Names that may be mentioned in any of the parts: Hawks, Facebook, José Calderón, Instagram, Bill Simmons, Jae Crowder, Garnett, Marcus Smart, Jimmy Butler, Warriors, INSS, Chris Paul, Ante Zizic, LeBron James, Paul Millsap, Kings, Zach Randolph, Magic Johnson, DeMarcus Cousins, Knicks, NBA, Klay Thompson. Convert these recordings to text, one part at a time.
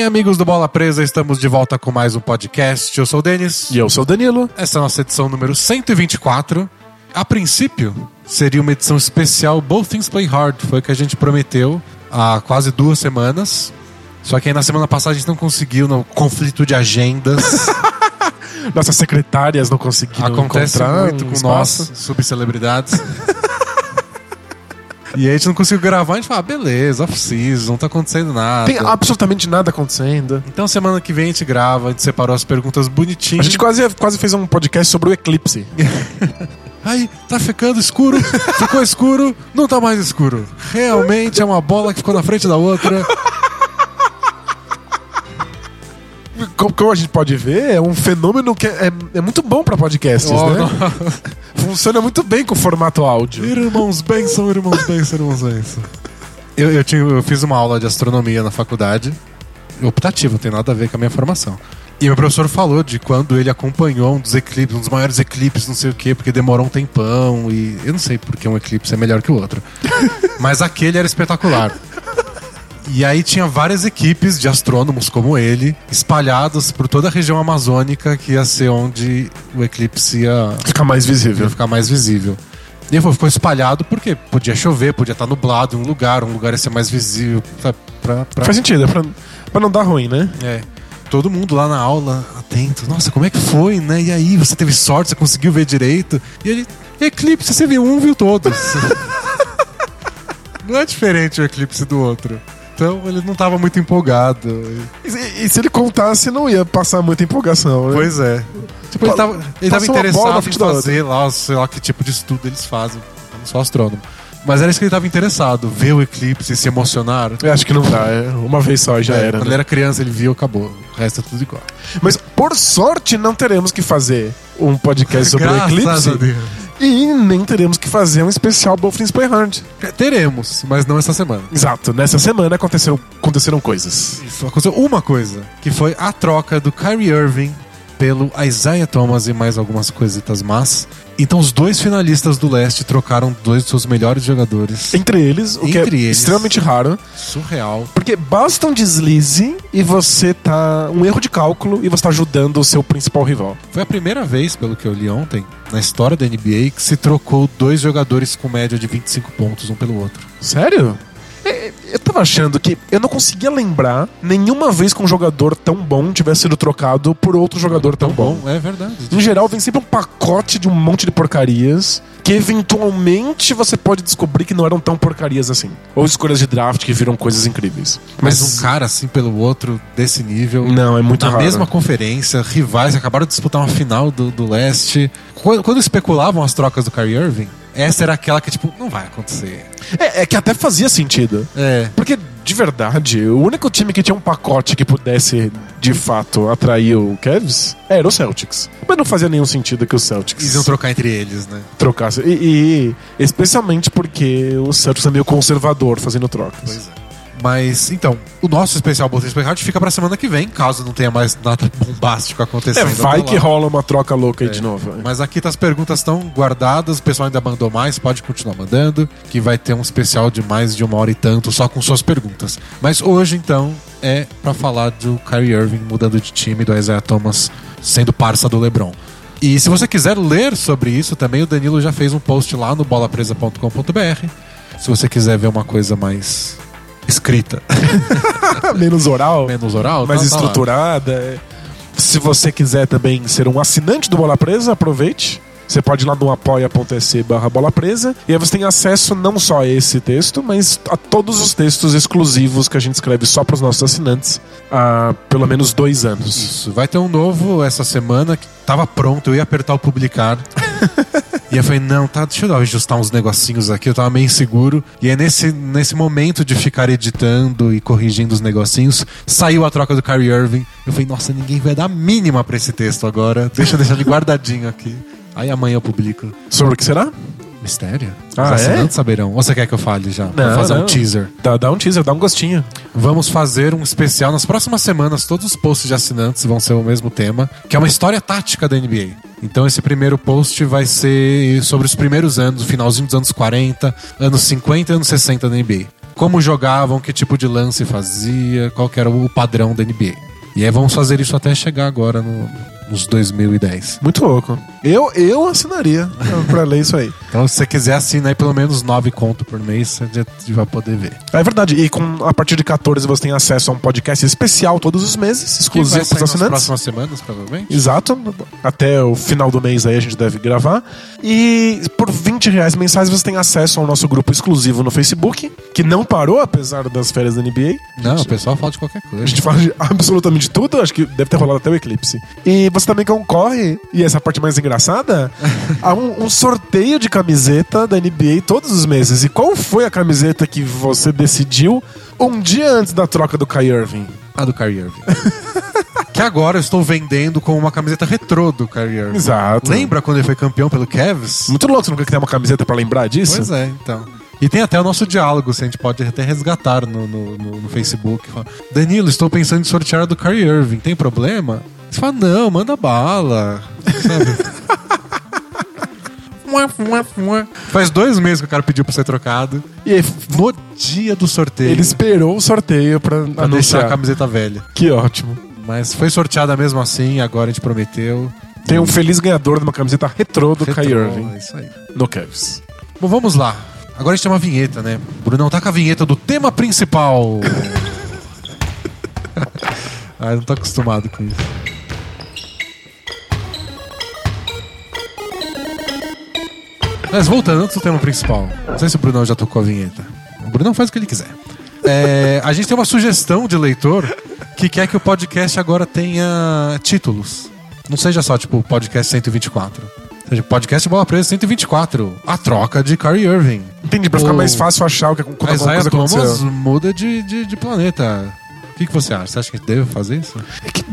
bem, amigos do Bola Presa, estamos de volta com mais um podcast. Eu sou o Denis. E eu sou o Danilo. Essa é a nossa edição número 124. A princípio, seria uma edição especial Both Things Play Hard. Foi o que a gente prometeu há quase 2 semanas. Só que aí na semana passada a gente não conseguiu, no conflito de agendas. Nossas secretárias não conseguiram encontrar muito com nós, subcelebridades. E aí a gente não conseguiu gravar, a gente fala, beleza, off-season, não tá acontecendo nada. Tem absolutamente nada acontecendo. Então semana que vem a gente grava, a gente separou as perguntas bonitinhas. A gente quase fez um podcast sobre o eclipse. Aí, tá ficando escuro, ficou escuro, não tá mais escuro. Realmente é uma bola que ficou na frente da outra. Como a gente pode ver, é um fenômeno que é muito bom pra podcasts, né? Funciona muito bem com o formato áudio. Irmãos Benson. Eu fiz uma aula de astronomia na faculdade, optativa, não tem nada a ver com a minha formação. E meu professor falou de quando ele acompanhou um dos eclipses, um dos maiores eclipses, não sei o quê, porque demorou um tempão e... Eu não sei porque um eclipse é melhor que o outro. Mas aquele era espetacular. E aí tinha várias equipes de astrônomos como ele, espalhadas por toda a região amazônica, que ia ser onde o eclipse ia ficar mais visível. E aí ficou espalhado porque podia chover, podia estar nublado em um lugar ia ser mais visível. Faz sentido, é pra não dar ruim, né? É. Todo mundo lá na aula, atento. Nossa, como é que foi, né? E aí, você teve sorte, você conseguiu ver direito. E ele, eclipse, você viu um, viu todos. Não é diferente o eclipse do outro. Então ele não estava muito empolgado. E se ele contasse, não ia passar muita empolgação, né? Pois é. Tipo, ele tava interessado em fazer lá, sei lá que tipo de estudo eles fazem. Eu não sou astrônomo. Mas era isso que ele estava interessado, ver o eclipse e se emocionar. Eu acho que não dá, uma vez só já era. Quando ele era criança, ele viu, acabou. O resto é tudo igual. Mas por sorte não teremos que fazer um podcast sobre o eclipse. E nem teremos que fazer um especial Both Things Play Hard. Teremos, mas não essa semana. Exato, nessa semana aconteceram coisas. Isso, aconteceu uma coisa, que foi a troca do Kyrie Irving pelo Isaiah Thomas e mais algumas coisitas más. Então os dois finalistas do leste trocaram dois dos seus melhores jogadores. Entre eles, o que é extremamente raro. Surreal. Porque basta um deslize e você tá... Um erro de cálculo e você tá ajudando o seu principal rival. Foi a primeira vez, pelo que eu li ontem, na história da NBA, que se trocou dois jogadores com média de 25 pontos um pelo outro. Sério? Eu tava achando que eu não conseguia lembrar nenhuma vez que um jogador tão bom tivesse sido trocado por outro jogador tão bom. É verdade. Em geral, vem sempre um pacote de um monte de porcarias que eventualmente você pode descobrir que não eram tão porcarias assim. Ou escolhas de draft que viram coisas incríveis. Mas um cara assim pelo outro, desse nível... Não, é muito raro. Na mesma conferência, rivais acabaram de disputar uma final do leste. Quando especulavam as trocas do Kyrie Irving... Essa era aquela que, tipo, não vai acontecer. É que até fazia sentido. É. Porque, de verdade, o único time que tinha um pacote que pudesse, de fato, atrair o Cavs era o Celtics. Mas não fazia nenhum sentido que os Celtics... Eles iam trocar entre eles, né? Trocassem. E especialmente porque o Celtics é meio conservador fazendo trocas. Pois é. Mas, então, o nosso especial Both Things Play Hard fica pra semana que vem, caso não tenha mais nada bombástico acontecendo. Vai que rola uma troca louca aí de novo. Mas aqui as perguntas estão guardadas, o pessoal ainda mandou mais, pode continuar mandando, que vai ter um especial de mais de 1h e tanto, só com suas perguntas. Mas hoje, então, é pra falar do Kyrie Irving mudando de time, do Isaiah Thomas sendo parça do LeBron. E se você quiser ler sobre isso também, o Danilo já fez um post lá no bolapresa.com.br. Se você quiser ver uma coisa mais... escrita. Menos oral, mais estruturada. Se você quiser também ser um assinante do Bola Presa, aproveite. Você pode ir lá no apoia.se/Bola Presa e aí você tem acesso não só a esse texto, mas a todos os textos exclusivos que a gente escreve só para os nossos assinantes há pelo menos 2 anos. Isso. Vai ter um novo essa semana que tava pronto, eu ia apertar o publicar. E eu falei, não, tá, deixa eu ajustar uns negocinhos aqui, eu tava meio inseguro. E é nesse momento de ficar editando e corrigindo os negocinhos, saiu a troca do Kyrie Irving. Eu falei, nossa, ninguém vai dar a mínima pra esse texto agora. Deixa eu deixar ele guardadinho aqui. Aí amanhã eu publico. Sobre o que será? Mistério? Os assinantes saberão. Ou você quer que eu fale já? Vou fazer um teaser. Dá um teaser, dá um gostinho. Vamos fazer um especial. Nas próximas semanas, todos os posts de assinantes vão ser o mesmo tema, que é uma história tática da NBA. Então esse primeiro post vai ser sobre os primeiros anos, o finalzinho dos anos 40, anos 50 e anos 60 da NBA. como jogavam, que tipo de lance fazia, qual que era o padrão da NBA. E aí vamos fazer isso até chegar agora nos 2010. Muito louco. Eu assinaria pra ler isso aí. Então se você quiser assinar aí pelo menos 9 contos por mês, você já vai poder ver. É verdade. E a partir de 14 você tem acesso a um podcast especial todos os meses, exclusivo para os assinantes. Nas próximas semanas, provavelmente. Exato. Até o final do mês aí a gente deve gravar. E por R$20 mensais você tem acesso ao nosso grupo exclusivo no Facebook, que não parou apesar das férias da NBA. Não, o pessoal fala de qualquer coisa. A gente fala de absolutamente tudo. Acho que deve ter rolado até o Eclipse. E você também concorre, e essa é a parte mais engraçada, a um sorteio de camiseta da NBA todos os meses. E qual foi a camiseta que você decidiu um dia antes da troca do Kyrie Irving? A do Kyrie Irving. Que agora eu estou vendendo com uma camiseta retrô do Kyrie Irving. Exato. Lembra quando ele foi campeão pelo Cavs? Muito louco, você nunca tem uma camiseta pra lembrar disso? Pois é, então... E tem até o nosso diálogo, se a gente pode até resgatar no Facebook. Fala, Danilo, estou pensando em sortear a do Kyrie Irving, tem problema? Você fala, não, manda bala. Sabe? Faz 2 meses que o cara pediu pra ser trocado. E aí, no dia do sorteio... Ele esperou o sorteio pra anunciar a camiseta velha. Que ótimo. Mas foi sorteada mesmo assim, agora a gente prometeu. Tem um feliz ganhador de uma camiseta retrô do Kyrie Irving. É isso aí. No Cavs. Bom, vamos lá. Agora a gente tem uma vinheta, né? Brunão, tá com a vinheta do tema principal. Ah, eu não tô acostumado com isso. Mas voltando antes do tema principal. Não sei se o Brunão já tocou a vinheta. O Brunão faz o que ele quiser. A gente tem uma sugestão de leitor que quer que o podcast agora tenha títulos. Não seja só, tipo, podcast 124. Podcast Bola Presa 124. A troca de Kyrie Irving. Entendi, pra ficar mais fácil achar o que aconteceu. Isaiah Thomas muda de planeta. O que você acha? Você acha que a gente deve fazer isso? É que,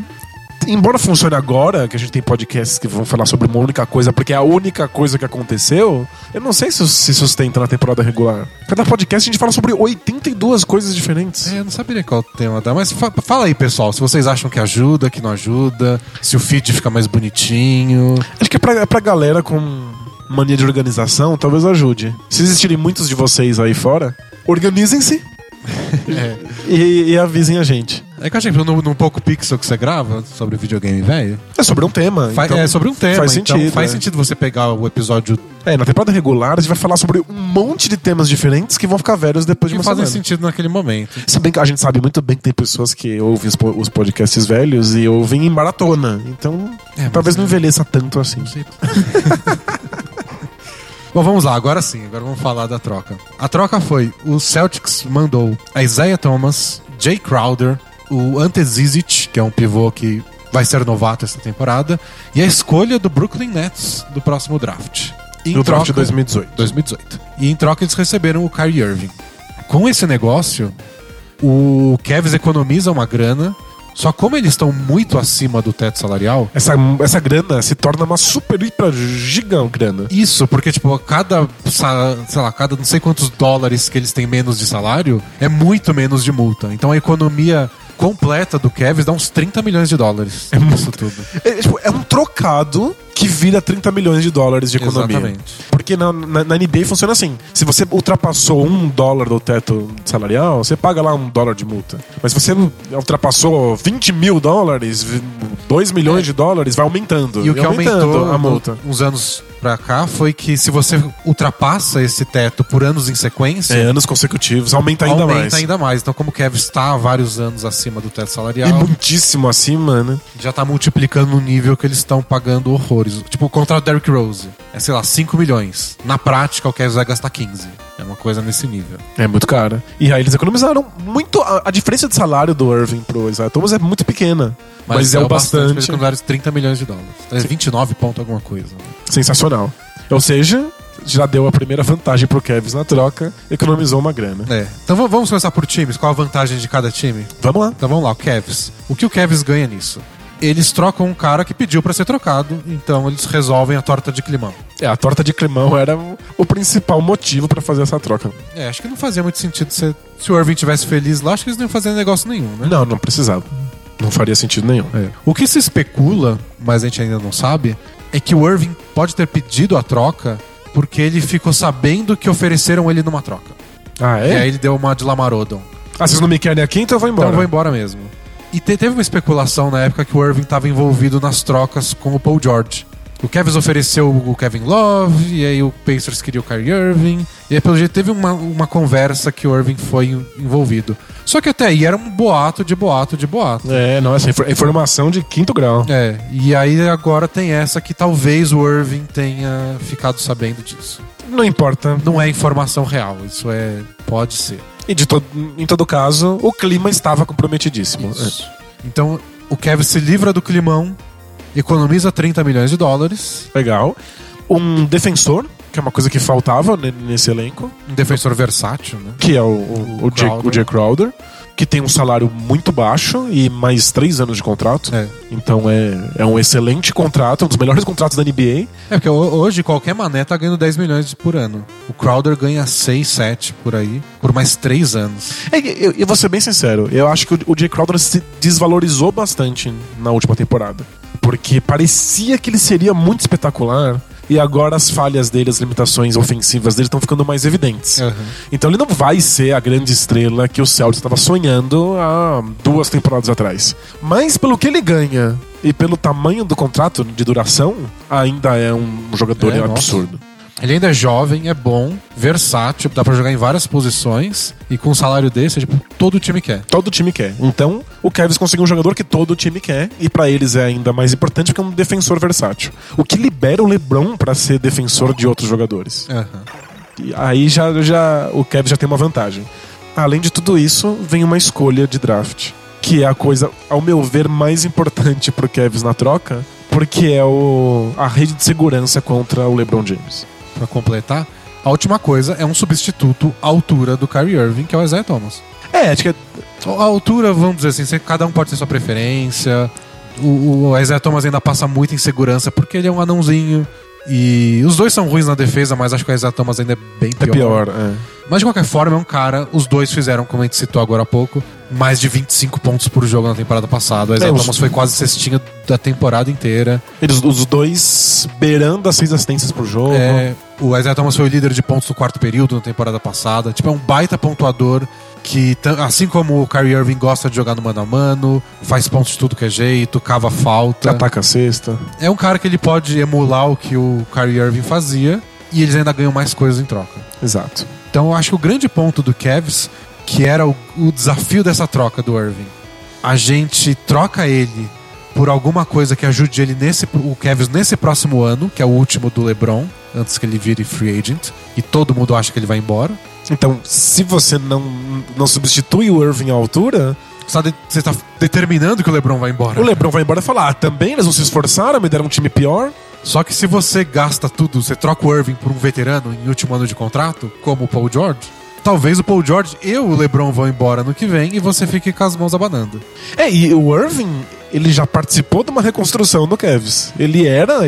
embora funcione agora, que a gente tem podcasts que vão falar sobre uma única coisa, porque é a única coisa que aconteceu, eu não sei se isso se sustenta na temporada regular. Cada podcast a gente fala sobre 82 coisas diferentes. Eu não saberia qual tema dá, mas fala aí, pessoal, se vocês acham que ajuda, que não ajuda, se o feed fica mais bonitinho. Acho que é pra galera com mania de organização, talvez ajude. Se existirem muitos de vocês aí fora, organizem-se. E avisem a gente. É que eu achei que no Poco Pixel que você grava sobre videogame velho é sobre um tema. É sobre um tema. Faz sentido. Então faz sentido você pegar o episódio. Na temporada regular a gente vai falar sobre um monte de temas diferentes que vão ficar velhos depois de uma semana. Que fazem sentido naquele momento. Se bem que a gente sabe muito bem que tem pessoas que ouvem os podcasts velhos e ouvem em maratona. Então talvez não envelheça tanto assim. Não sei. Bom, vamos lá, agora sim, agora vamos falar da troca. A troca foi, o Celtics mandou a Isaiah Thomas, Jae Crowder, o Ante Zizic, que é um pivô que vai ser novato essa temporada, e a escolha do Brooklyn Nets do próximo draft. No draft de 2018. E em troca eles receberam o Kyrie Irving. Com esse negócio, o Cavs economiza uma grana. Só como eles estão muito acima do teto salarial... Essa grana se torna uma super, hiper, gigante grana. Isso, porque tipo, cada não sei quantos dólares que eles têm menos de salário, é muito menos de multa. Então a economia completa do Cavs dá uns 30 milhões de dólares. É muito tudo. É um trocado que vira 30 milhões de dólares de economia. Exatamente. Porque na NBA funciona assim. Se você ultrapassou $1 do teto salarial, você paga lá $1 de multa. Mas se você ultrapassou $20 mil, $2 milhões de dólares, vai aumentando. E o que aumentou a multa. Uns anos pra cá foi que se você ultrapassa esse teto por anos em sequência... anos consecutivos, aumenta ainda mais. Aumenta ainda mais. Então como o Kevin está há vários anos acima do teto salarial... E muitíssimo acima, né? Já tá multiplicando o nível que eles estão pagando horrores. Tipo, o contrato do Derrick Rose é, sei lá, 5 milhões. Na prática, o Cavs vai gastar 15. É uma coisa nesse nível. É muito cara. E aí eles economizaram muito. A diferença de salário do Irving pro Isaiah Thomas é muito pequena. Mas é o bastante. Eles economizaram 30 milhões de dólares. É 29 ponto alguma coisa. Sensacional. Ou seja, já deu a primeira vantagem pro Cavs na troca. Economizou uma grana. Então vamos começar por times. Qual a vantagem de cada time? Vamos lá. Então vamos lá, o Cavs. O que o Cavs ganha nisso? Eles trocam um cara que pediu pra ser trocado, então eles resolvem a torta de climão. A torta de climão era o principal motivo pra fazer essa troca. Acho que não fazia muito sentido se o Irving estivesse feliz lá, acho que eles não iam fazer negócio nenhum, né? Não, não precisava. Não faria sentido nenhum. O que se especula, mas a gente ainda não sabe, é que o Irving pode ter pedido a troca porque ele ficou sabendo que ofereceram ele numa troca. Ah, é? E aí ele deu uma de Lamarodon. Ah, vocês não me querem aqui, então eu vou embora. Então eu vou embora mesmo. E teve uma especulação na época que o Irving estava envolvido nas trocas com o Paul George. O Cavs ofereceu o Kevin Love, e aí o Pacers queria o Kyrie Irving. E aí, pelo jeito, teve uma conversa que o Irving foi envolvido. Só que até aí era um boato. É, não, essa informação de quinto grau. É, e aí agora tem essa que talvez o Irving tenha ficado sabendo disso. Não importa. Não é informação real, isso é... pode ser. E em todo caso, o clima estava comprometidíssimo. Isso. É. Então, o Cavs se livra do climão, economiza $30 milhões. Legal. Um defensor, que é uma coisa que faltava nesse elenco. Um defensor versátil, né? Que é o Jae Crowder, que tem um salário muito baixo e mais 3 anos de contrato. É. Então é um excelente contrato, um dos melhores contratos da NBA. É, porque hoje qualquer mané tá ganhando $10 milhões por ano. O Crowder ganha 6, 7 por aí, por mais 3 anos. Eu vou ser bem sincero, eu acho que o Jae Crowder se desvalorizou bastante na última temporada. Porque parecia que ele seria muito espetacular e agora as falhas dele, as limitações ofensivas dele estão ficando mais evidentes. Uhum. Então ele não vai ser a grande estrela que o Celtics estava sonhando há 2 temporadas atrás. Mas pelo que ele ganha e pelo tamanho do contrato de duração, ainda é um jogador absurdo. Nossa. Ele ainda é jovem, é bom, versátil, dá pra jogar em várias posições. E com um salário desse, tipo, todo time quer. Todo time quer. Então, o Cavs conseguiu um jogador que todo time quer. E pra eles é ainda mais importante porque é um defensor versátil. O que libera o LeBron pra ser defensor de outros jogadores. Uhum. E aí já o Cavs já tem uma vantagem. Além de tudo isso, vem uma escolha de draft. Que é a coisa, ao meu ver, mais importante pro Cavs na troca. Porque é a rede de segurança contra o LeBron James. Pra completar, a última coisa é um substituto à altura do Kyrie Irving, que é o Isaiah Thomas. É, acho que a altura, vamos dizer assim, cada um pode ter sua preferência. O Isaiah Thomas ainda passa muita insegurança porque ele é um anãozinho. E os dois são ruins na defesa, mas acho que o Isaiah Thomas ainda é bem pior. É pior, é. Mas de qualquer forma, é um cara, os dois fizeram, como a gente citou agora há pouco, mais de 25 pontos por jogo na temporada passada. O Isaiah Thomas foi quase cestinha da temporada inteira. Os dois beirando as 6 assistências por jogo. É, o Isaiah Thomas foi o líder de pontos do 4º período na temporada passada. Tipo, é um baita pontuador que, assim como o Kyrie Irving gosta de jogar no mano a mano, faz pontos de tudo que é jeito, cava falta, ataca a cesta. É um cara que ele pode emular o que o Kyrie Irving fazia e eles ainda ganham mais coisas em troca. Exato. Então eu acho que o grande ponto do Cavs, que era o desafio dessa troca do Irving, a gente troca ele por alguma coisa que ajude ele o Cavs nesse próximo ano, que é o último do LeBron, antes que ele vire free agent, e todo mundo acha que ele vai embora. Então, se você não substitui o Irving à altura, você está determinando que o LeBron vai embora. O LeBron vai embora e fala, também eles não se esforçaram, me deram um time pior. Só que se você gasta tudo, você troca o Irving por um veterano em último ano de contrato, como o Paul George, talvez o Paul George e o LeBron vão embora no que vem e você fique com as mãos abanando. É, e o Irving, ele já participou de uma reconstrução no Cavs. Ele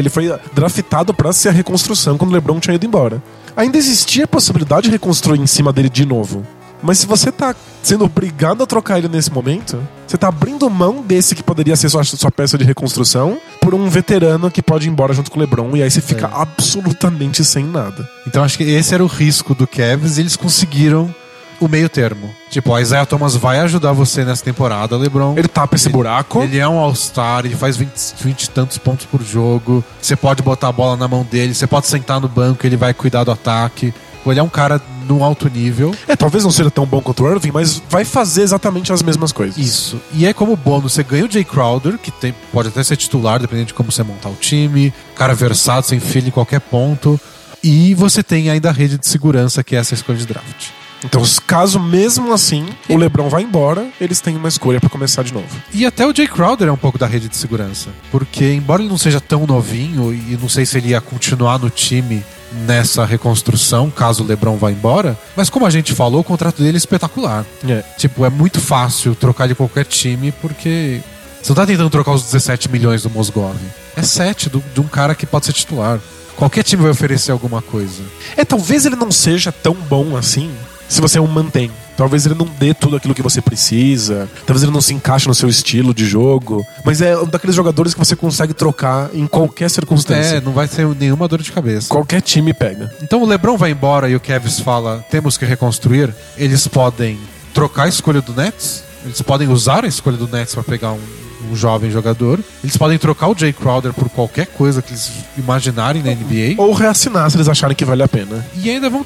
foi draftado para ser a reconstrução quando o LeBron tinha ido embora. Ainda existia a possibilidade de reconstruir em cima dele de novo. Mas se você tá sendo obrigado a trocar ele nesse momento, você tá abrindo mão desse que poderia ser sua peça de reconstrução por um veterano que pode ir embora junto com o LeBron. E aí você fica absolutamente sem nada. Então acho que esse era o risco do Cavs e eles conseguiram o meio termo. Tipo, o Isaiah Thomas vai ajudar você nessa temporada, LeBron. Ele tapa esse buraco. Ele é um all-star, ele faz 20 e tantos pontos por jogo. Você pode botar a bola na mão dele, você pode sentar no banco, ele vai cuidar do ataque. Ele é um cara num alto nível. É, talvez não seja tão bom quanto o Irving, mas vai fazer exatamente as mesmas coisas. Isso. E é como bônus, você ganha o Jae Crowder, que pode até ser titular, dependendo de como você montar o time. Cara versátil, sem filho em qualquer ponto. E você tem ainda a rede de segurança, que é essa escolha de draft. Então, caso mesmo assim o LeBron vai embora, eles têm uma escolha pra começar de novo. E até o Jae Crowder é um pouco da rede de segurança. Porque, embora ele não seja tão novinho, e não sei se ele ia continuar no time nessa reconstrução, caso o LeBron vá embora, mas como a gente falou, o contrato dele é espetacular. É. Tipo, é muito fácil trocar de qualquer time, porque você não tá tentando trocar os 17 milhões do Mozgov. É 7 de um cara que pode ser titular. Qualquer time vai oferecer alguma coisa. É, talvez ele não seja tão bom assim se você o mantém. Talvez ele não dê tudo aquilo que você precisa, talvez ele não se encaixe no seu estilo de jogo, mas é um daqueles jogadores que você consegue trocar em qualquer circunstância. É, não vai ter nenhuma dor de cabeça. Qualquer time pega. Então o LeBron vai embora e o Cavs fala, temos que reconstruir. Eles podem trocar a escolha do Nets, eles podem usar a escolha do Nets para pegar um jovem jogador. Eles podem trocar o Jae Crowder por qualquer coisa que eles imaginarem na NBA. Ou reassinar se eles acharem que vale a pena. E ainda vão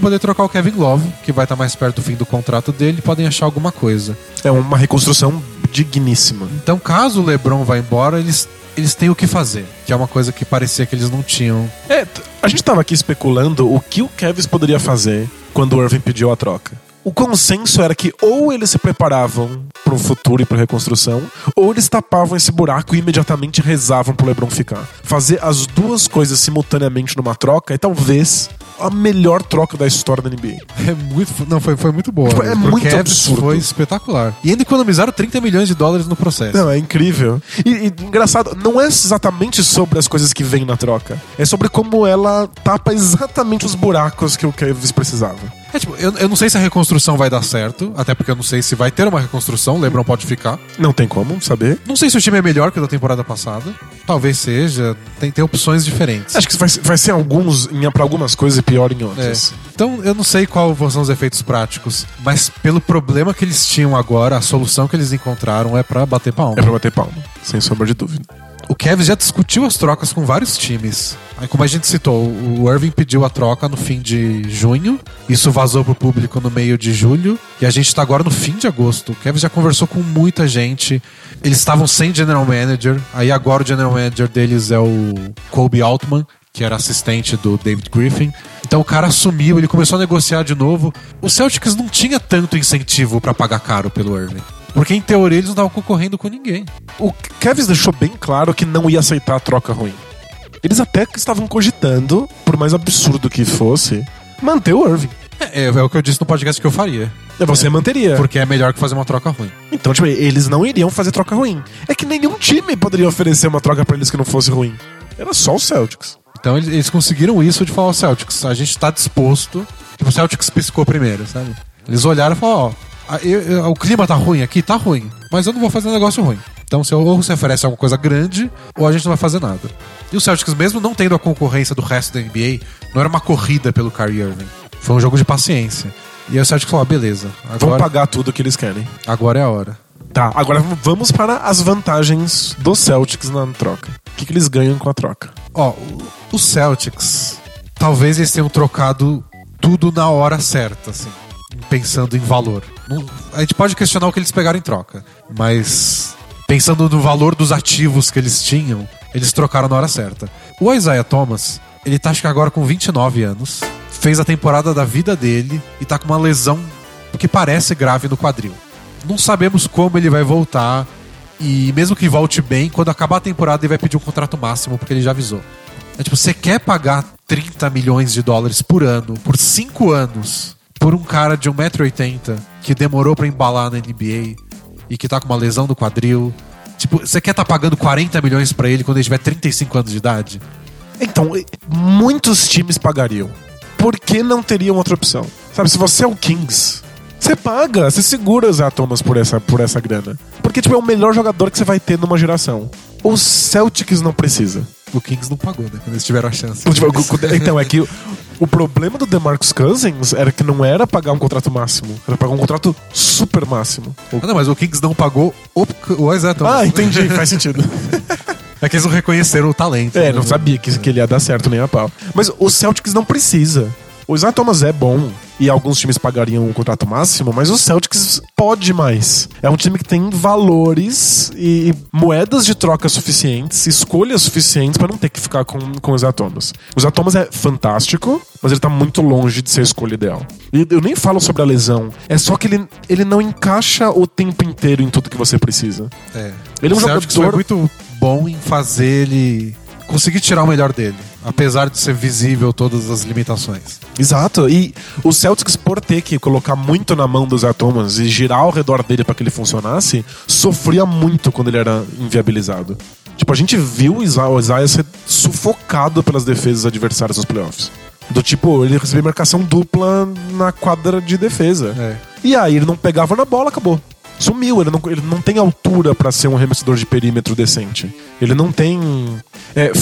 poder trocar o Kevin Love, que vai estar mais perto do fim do contrato dele. Podem achar alguma coisa. É uma reconstrução digníssima. Então, caso o LeBron vá embora, eles têm o que fazer, que é uma coisa que parecia que eles não tinham. A gente estava aqui especulando o que o Cavs poderia fazer quando o Irving pediu a troca. O consenso era que ou eles se preparavam para o futuro e para a reconstrução, ou eles tapavam esse buraco e imediatamente rezavam para o LeBron ficar. Fazer as duas coisas simultaneamente numa troca é talvez a melhor troca da história da NBA. Foi muito boa. Foi muito absurdo. Foi espetacular. E ainda economizaram $30 milhões no processo. Não, é incrível. E engraçado, não é exatamente sobre as coisas que vêm na troca. É sobre como ela tapa exatamente os buracos que o Cavs precisava. Eu não sei se a reconstrução vai dar certo, até porque eu não sei se vai ter uma reconstrução. O LeBron pode ficar. Não tem como saber. Não sei se o time é melhor que o da temporada passada. Talvez seja. Tem opções diferentes. Acho que vai ser pra algumas coisas e pior em outras. Então eu não sei qual são os efeitos práticos, mas pelo problema que eles tinham agora, a solução que eles encontraram é pra bater palma. É pra bater palma, sem sombra de dúvida. O Cavs já discutiu as trocas com vários times. Como a gente citou, o Irving pediu a troca no fim de junho. Isso vazou pro público no meio de julho. E a gente tá agora no fim de agosto. O Cavs já conversou com muita gente. Eles estavam sem general manager. Aí agora o general manager deles é o Kobe Altman, que era assistente do David Griffin. Então o cara assumiu, ele começou a negociar de novo. O Celtics não tinha tanto incentivo pra pagar caro pelo Irving, porque em teoria eles não estavam concorrendo com ninguém. O Cavs deixou bem claro que não ia aceitar a troca ruim. Eles até estavam cogitando, por mais absurdo que fosse, manter o Irving. É o que eu disse no podcast que eu faria. Você manteria. Porque é melhor que fazer uma troca ruim. Então, eles não iriam fazer troca ruim. É que nenhum time poderia oferecer uma troca pra eles que não fosse ruim. Era só o Celtics. Então eles conseguiram isso de falar ao Celtics. A gente tá disposto. O Celtics piscou primeiro, sabe? Eles olharam e falaram, o clima tá ruim aqui? Tá ruim. Mas eu não vou fazer um negócio ruim. Então ou você oferece alguma coisa grande, ou a gente não vai fazer nada. E o Celtics, mesmo não tendo a concorrência do resto da NBA, não era uma corrida pelo Kyrie Irving. Foi um jogo de paciência. E aí o Celtics falou, beleza. Vão pagar tudo que eles querem. Agora é a hora. Tá, agora vamos para as vantagens do Celtics na troca. O que eles ganham com a troca? O Celtics, talvez eles tenham trocado tudo na hora certa, assim. Pensando em valor. A gente pode questionar o que eles pegaram em troca, mas pensando no valor dos ativos que eles tinham, eles trocaram na hora certa. O Isaiah Thomas, ele tá acho que agora com 29 anos, fez a temporada da vida dele e tá com uma lesão que parece grave no quadril. Não sabemos como ele vai voltar, e mesmo que volte bem, quando acabar a temporada ele vai pedir um contrato máximo, porque ele já avisou. Você quer pagar $30 milhões por ano, por 5 anos... por um cara de 1,80m que demorou pra embalar na NBA e que tá com uma lesão no quadril. Você quer tá pagando $40 milhões pra ele quando ele tiver 35 anos de idade? Então, muitos times pagariam. Por que não teriam outra opção? Se você é o Kings, você paga, você segura os Thomas por essa grana. Porque, é o melhor jogador que você vai ter numa geração. O Celtics não precisa. O Kings não pagou, né? Quando eles tiveram a chance. Então, é que o problema do DeMarcus Cousins era que não era pagar um contrato máximo. Era pagar um contrato super máximo. Não, mas o Kings não pagou o Isaiah Thomas. Entendi. Faz sentido. É que eles não reconheceram o talento. Não sabia que ele ia dar certo nem a pau. Mas o Celtics não precisa. O Isaiah Thomas é bom e alguns times pagariam um contrato máximo, mas o Celtics pode mais. É um time que tem valores e moedas de troca suficientes, escolhas suficientes para não ter que ficar com o Isaiah Thomas. O Isaiah Thomas é fantástico, mas ele tá muito longe de ser a escolha ideal. E eu nem falo sobre a lesão, é só que ele não encaixa o tempo inteiro em tudo que você precisa. Ele é um jogador foi muito bom em fazer ele conseguir tirar o melhor dele, apesar de ser visível todas as limitações. Exato, e o Celtics, por ter que colocar muito na mão dos Thomas e girar ao redor dele para que ele funcionasse, sofria muito quando ele era inviabilizado. A gente viu o Isaiah ser sufocado pelas defesas adversárias nos playoffs. Do tipo, ele recebia marcação dupla na quadra de defesa. É. E aí ele não pegava na bola, acabou. Sumiu, ele não tem altura pra ser um arremessador de perímetro decente. Ele não tem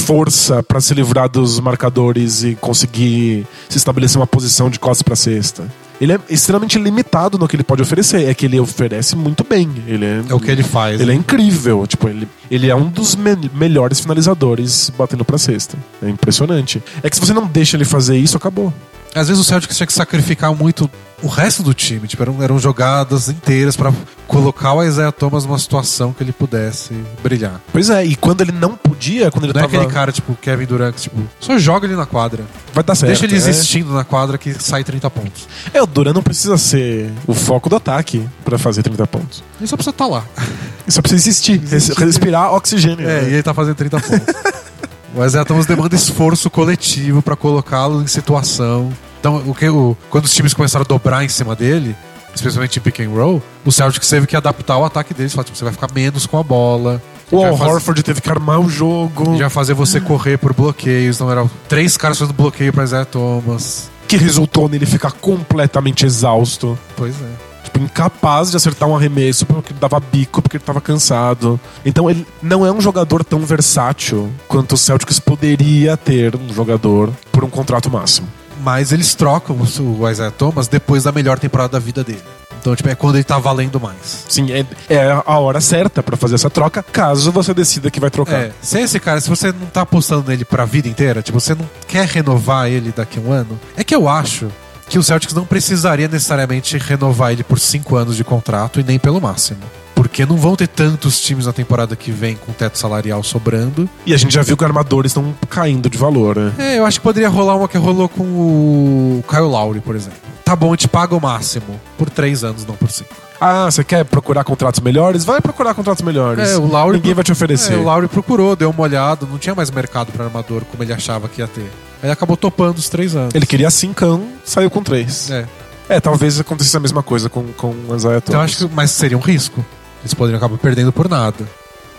força pra se livrar dos marcadores e conseguir se estabelecer uma posição de costas pra cesta. Ele é extremamente limitado no que ele pode oferecer. É que ele oferece muito bem. É o que ele faz. Ele é incrível. Tipo, ele é um dos melhores finalizadores batendo pra cesta. É impressionante. É que se você não deixa ele fazer isso, acabou. Às vezes o Celtics tinha que sacrificar muito o resto do time. Tipo, eram jogadas inteiras pra colocar o Isaiah Thomas numa situação que ele pudesse brilhar. Pois é, e quando ele não podia, quando ele não tava... é aquele cara tipo Kevin Durant, tipo, só joga ele na quadra. Vai dar certo. Deixa ele existindo na quadra que sai 30 pontos. É, o Durant não precisa ser o foco do ataque pra fazer 30 pontos. Ele só precisa estar lá. Ele só precisa existir. Respirar oxigênio. É, né? E ele tá fazendo 30 pontos. O Isaiah Thomas demanda esforço coletivo pra colocá-lo em situação. Então, quando os times começaram a dobrar em cima dele, especialmente em pick and roll, o Celtics teve que adaptar o ataque deles. Falar, tipo, você vai ficar menos com a bola. O Al Horford teve que armar o jogo. Já fazer você correr por bloqueios. Não, eram 3 caras fazendo bloqueio pra Isaiah Thomas. Que resultou nele ficar completamente exausto. Pois é. Tipo, incapaz de acertar um arremesso porque ele dava bico, porque ele tava cansado. Então ele não é um jogador tão versátil quanto o Celtics poderia ter um jogador por um contrato máximo. Mas eles trocam o Isaiah Thomas depois da melhor temporada da vida dele. Então, tipo, é quando ele tá valendo mais. Sim, é a hora certa pra fazer essa troca, caso você decida que vai trocar. É, se esse cara, se você não tá apostando nele pra vida inteira, tipo, você não quer renovar ele daqui a um ano, é que eu acho que o Celtics não precisaria necessariamente renovar ele por 5 anos de contrato e nem pelo máximo. Porque não vão ter tantos times na temporada que vem com teto salarial sobrando. E a gente já viu que armadores estão caindo de valor, né? É, eu acho que poderia rolar uma que rolou com o Kyle Lowry, por exemplo. Tá bom, a gente paga o máximo. Por 3 anos, não por 5. Ah, você quer procurar contratos melhores? Vai procurar contratos melhores. É, o Lowry ninguém vai te oferecer. É, o Lowry procurou, deu uma olhada. Não tinha mais mercado para armador como ele achava que ia ter. Ele acabou topando os 3 anos. Ele queria 5, saiu com 3. É, talvez acontecesse a mesma coisa com o Isaiah Thomas. Então, acho que, mas seria um risco. Eles poderiam acabar perdendo por nada.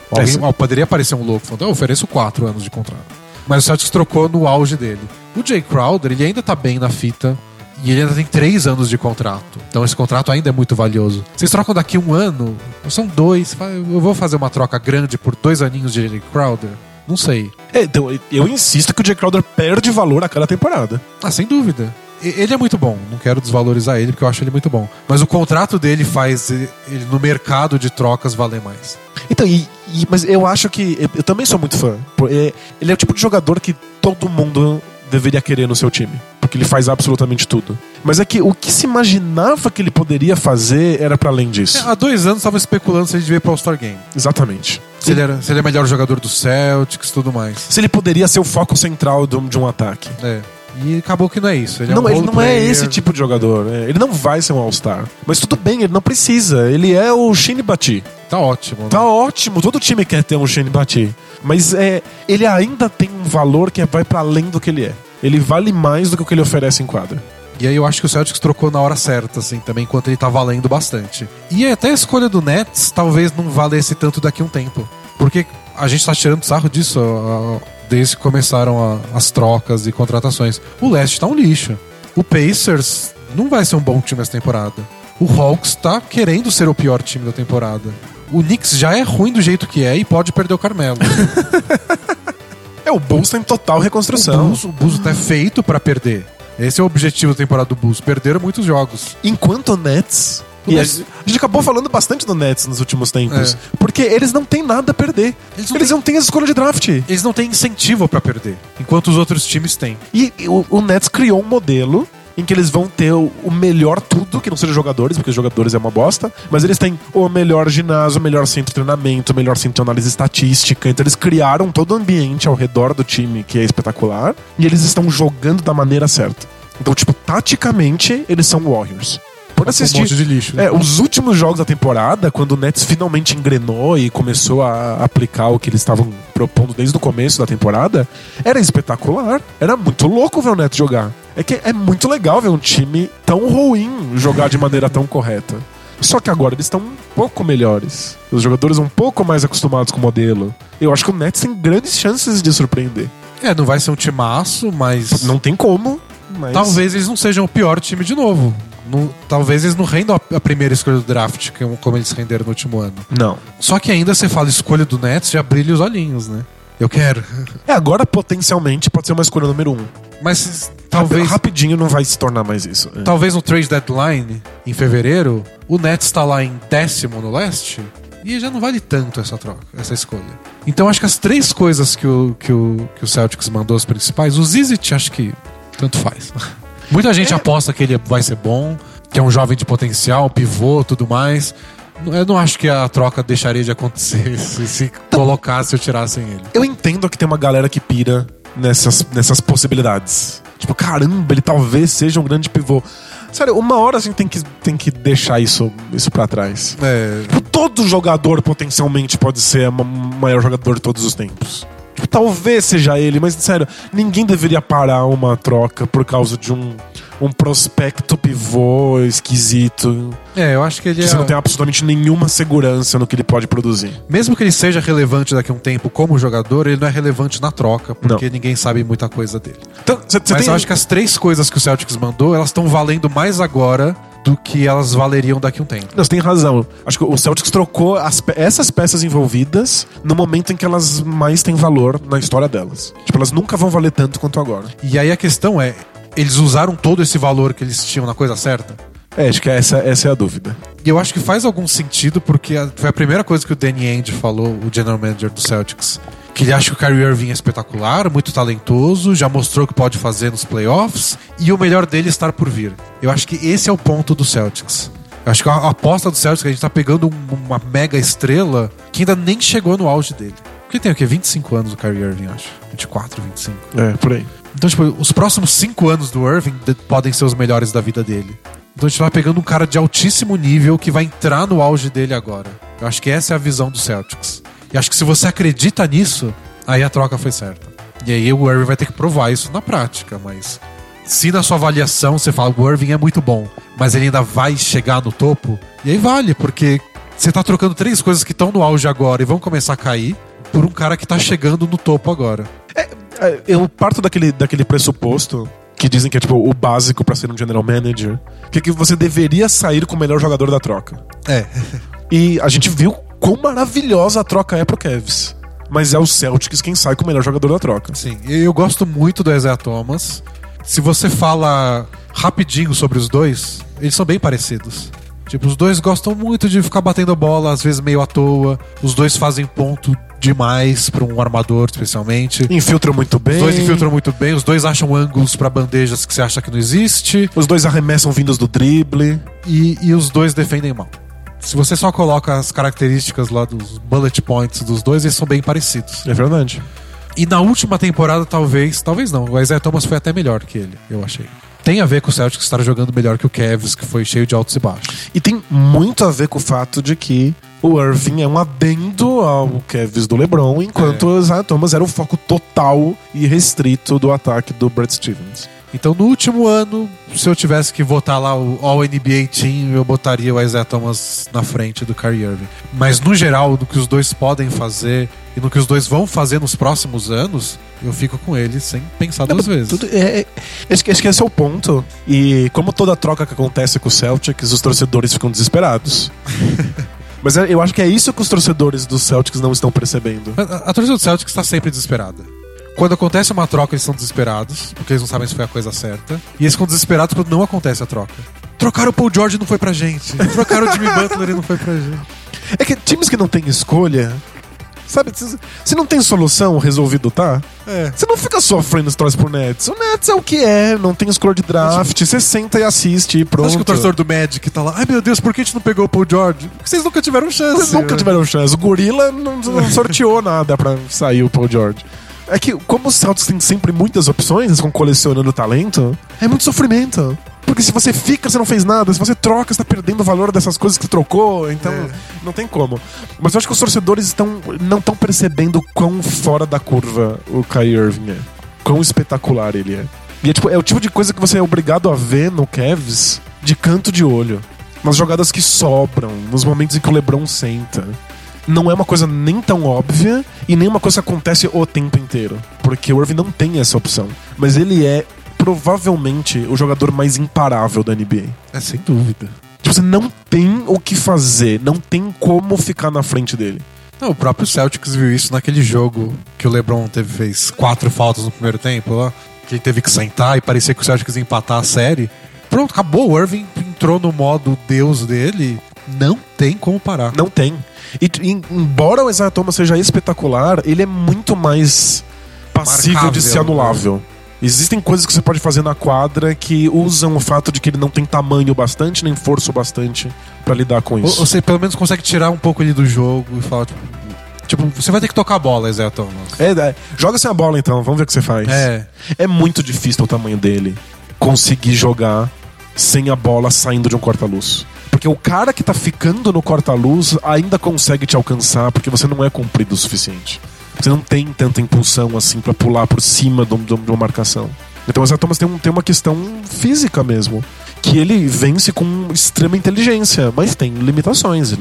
Alguém poderia aparecer um louco falando, eu ofereço 4 anos de contrato. Mas o Celtics trocou no auge dele. O Jae Crowder, ele ainda tá bem na fita. E ele ainda tem 3 anos de contrato. Então esse contrato ainda é muito valioso. Vocês trocam daqui a um ano? São 2. Eu vou fazer uma troca grande por 2 aninhos de Jae Crowder? Não sei. Então, eu insisto que o Jae Crowder perde valor a cada temporada. Ah, sem dúvida. Ele é muito bom, não quero desvalorizar ele porque eu acho ele muito bom. Mas o contrato dele faz ele no mercado de trocas valer mais. Então, mas eu acho que... Eu também sou muito fã. Ele é o tipo de jogador que todo mundo deveria querer no seu time. Porque ele faz absolutamente tudo. Mas é que o que se imaginava que ele poderia fazer era pra além disso. Há 2 anos tava especulando se ele devia ir pro All-Star Game. Exatamente. Se ele é melhor jogador do Celtics e tudo mais. Se ele poderia ser o foco central de um ataque. É. E acabou que não é isso. Ele não é esse tipo de jogador. Né? Ele não vai ser um All-Star. Mas tudo bem, ele não precisa. Ele é o Shane Batty. Tá ótimo. Né? Tá ótimo. Todo time quer ter um Shane Batty. Mas ele ainda tem um valor que vai pra além do que ele é. Ele vale mais do que o que ele oferece em quadra. E aí eu acho que o Celtics trocou na hora certa, assim, também, enquanto ele tá valendo bastante. E até a escolha do Nets talvez não valesse tanto daqui a um tempo. Porque a gente tá tirando sarro disso, desde que começaram as trocas e contratações. O Leste tá um lixo. O Pacers não vai ser um bom time essa temporada. O Hawks tá querendo ser o pior time da temporada. O Knicks já é ruim do jeito que é e pode perder o Carmelo. O Bulls tá em total reconstrução. O Bulls tá feito pra perder. Esse é o objetivo da temporada do Bulls. Perderam muitos jogos. Enquanto o Nets... A gente acabou falando bastante do Nets nos últimos tempos. Porque eles não têm nada a perder. Eles não têm as escolhas de draft. Eles não têm incentivo pra perder. Enquanto os outros times têm. E o Nets criou um modelo em que eles vão ter o melhor tudo, que não seja jogadores, porque os jogadores é uma bosta. Mas eles têm o melhor ginásio, o melhor centro de treinamento, o melhor centro de análise estatística. Então eles criaram todo o ambiente ao redor do time, que é espetacular. E eles estão jogando da maneira certa. Então, tipo, taticamente, eles são Warriors. Pode assistir. Um monte de lixo, né? Os últimos jogos da temporada, quando o Nets finalmente engrenou e começou a aplicar o que eles estavam propondo desde o começo da temporada, era espetacular. Era muito louco ver o Nets jogar. É que é muito legal ver um time tão ruim jogar de maneira tão correta. Só que agora eles estão um pouco melhores. Os jogadores um pouco mais acostumados com o modelo. Eu acho que o Nets tem grandes chances de surpreender. Não vai ser um timaço, mas... Não tem como. mas... Talvez eles não sejam o pior time de novo. Não, talvez eles não rendam a primeira escolha do draft, como eles renderam no último ano. Não. Só que ainda você fala escolha do Nets, já brilha os olhinhos, né? Eu quero. É, agora potencialmente pode ser uma escolha número 1. Mas talvez... Rapidinho não vai se tornar mais isso. É. Talvez no trade deadline, em fevereiro, o Nets tá lá em 10º no leste e já não vale tanto essa troca, essa escolha. Então acho que as três coisas que o Celtics mandou as principais, o Zizic acho que tanto faz. Muita gente aposta que ele vai ser bom, que é um jovem de potencial, pivô, tudo mais. Eu não acho que a troca deixaria de acontecer se colocasse ou tirassem ele. Eu entendo que tem uma galera que pira nessas possibilidades. Tipo, caramba, ele talvez seja um grande pivô. Sério, uma hora a gente tem que deixar isso pra trás. É. Tipo, todo jogador potencialmente pode ser o maior jogador de todos os tempos. Tipo, talvez seja ele, mas sério, ninguém deveria parar uma troca por causa de um prospecto pivô esquisito. É, eu acho que ele... Que você não tem absolutamente nenhuma segurança no que ele pode produzir. Mesmo que ele seja relevante daqui a um tempo como jogador, ele não é relevante na troca, porque ninguém sabe muita coisa dele. Então, eu acho que as três coisas que o Celtics mandou, elas estão valendo mais agora do que elas valeriam daqui a um tempo. Não, você tem razão. Acho que o Celtics trocou essas peças envolvidas no momento em que elas mais têm valor na história delas. Tipo, elas nunca vão valer tanto quanto agora. E aí a questão é, eles usaram todo esse valor que eles tinham na coisa certa? É, acho que essa é a dúvida. E eu acho que faz algum sentido, porque foi a primeira coisa que o Danny Ainge falou, o general manager do Celtics, que ele acha que o Kyrie Irving é espetacular, muito talentoso, já mostrou o que pode fazer nos playoffs, e o melhor dele está por vir. Eu acho que esse é o ponto do Celtics. Eu acho que a aposta do Celtics é que a gente está pegando uma mega estrela que ainda nem chegou no auge dele. Porque tem o quê? 25 anos o Kyrie Irving, acho. 24, 25. É, por aí. Então, tipo, os próximos 5 anos do Irving podem ser os melhores da vida dele. Então a gente vai pegando um cara de altíssimo nível que vai entrar no auge dele agora. Eu acho que essa é a visão do Celtics. E acho que se você acredita nisso, aí a troca foi certa. E aí o Irving vai ter que provar isso na prática, mas... Se na sua avaliação você fala, o Irving é muito bom, mas ele ainda vai chegar no topo, e aí vale, porque você tá trocando três coisas que estão no auge agora e vão começar a cair, por um cara que tá chegando no topo agora. Eu parto daquele pressuposto que dizem que é tipo o básico pra ser um general manager, que você deveria sair com o melhor jogador da troca. É. E a gente viu quão maravilhosa a troca é pro Cavs. Mas é o Celtics quem sai com o melhor jogador da troca. Sim, eu gosto muito do Isaiah Thomas. Se você fala rapidinho sobre os dois, eles são bem parecidos. Tipo, os dois gostam muito de ficar batendo bola, às vezes meio à toa. Os dois fazem ponto demais pra um armador, especialmente. Infiltram muito bem. Os dois infiltram muito bem. Os dois acham ângulos pra bandejas que você acha que não existe. Os dois arremessam vindas do drible. E os dois defendem mal. Se você só coloca as características lá dos bullet points dos dois, eles são bem parecidos. É verdade. E na última temporada, talvez não, o Isaiah Thomas foi até melhor que ele, eu achei. Tem a ver com o Celtics estar jogando melhor que o Cavs, que foi cheio de altos e baixos. E tem muito a ver com o fato de que o Irving é um adendo ao Cavs do LeBron, enquanto o Isaiah Thomas era o foco total e restrito do ataque do Brad Stevens. Então, no último ano, se eu tivesse que votar lá o All-NBA Team, eu botaria o Isaiah Thomas na frente do Kyrie Irving. Mas, no geral, do que os dois podem fazer e no que os dois vão fazer nos próximos anos, eu fico com ele sem pensar duas vezes. Acho que esse é o ponto. E como toda troca que acontece com o Celtics, os torcedores ficam desesperados. Mas eu acho que é isso que os torcedores do Celtics não estão percebendo. A torcida do Celtics está sempre desesperada. Quando acontece uma troca, eles são desesperados, porque eles não sabem se foi a coisa certa. E eles ficam desesperados quando não acontece a troca. Trocaram o Paul George e não foi pra gente. Trocaram o Jimmy Butler e não foi pra gente. É que times que não tem escolha, sabe, se não tem solução, resolvido tá. Você não fica sofrendo histórias pro Nets. O Nets é o que é, não tem score de draft. Você senta e assiste e pronto. Acho que o torcedor do Magic tá lá, ai meu Deus, por que a gente não pegou o Paul George? Porque vocês nunca tiveram chance. Vocês nunca tiveram chance. O gorila não sorteou nada pra sair o Paul George. É que, como os Celtics têm sempre muitas opções, eles vão colecionando talento, é muito sofrimento. Porque se você fica, você não fez nada. Se você troca, você tá perdendo o valor dessas coisas que você trocou. Então, não tem como. Mas eu acho que os torcedores não estão percebendo quão fora da curva o Kyrie Irving é. Quão espetacular ele é. E é o tipo de coisa que você é obrigado a ver no Cavs de canto de olho. Nas jogadas que sobram, nos momentos em que o LeBron senta. Não é uma coisa nem tão óbvia e nem uma coisa que acontece o tempo inteiro. Porque o Irving não tem essa opção. Mas ele é provavelmente o jogador mais imparável da NBA. É, sem dúvida. Tipo, você não tem o que fazer, não tem como ficar na frente dele. Não, o próprio Celtics viu isso naquele jogo que o LeBron fez 4 faltas no primeiro tempo, ó, que ele teve que sentar e parecia que o Celtics ia empatar a série. Pronto, acabou. O Irving entrou no modo Deus dele. Não tem como parar. Não tem. E embora o Isaiah Thomas seja espetacular, ele é muito mais passível marcável de ser anulável. Existem coisas que você pode fazer na quadra que usam o fato de que ele não tem tamanho bastante, nem força bastante pra lidar com isso. Ou você pelo menos consegue tirar um pouco ele do jogo e falar, tipo, você vai ter que tocar a bola, Isaiah Thomas. Joga sem a bola então, vamos ver o que você faz. É muito difícil o tamanho dele conseguir jogar sem a bola saindo de um corta-luz. Porque o cara que tá ficando no corta-luz ainda consegue te alcançar porque você não é comprido o suficiente. Você não tem tanta impulsão assim pra pular por cima de uma marcação. Então o Isaiah Thomas tem uma questão física mesmo, que ele vence com extrema inteligência, mas tem limitações.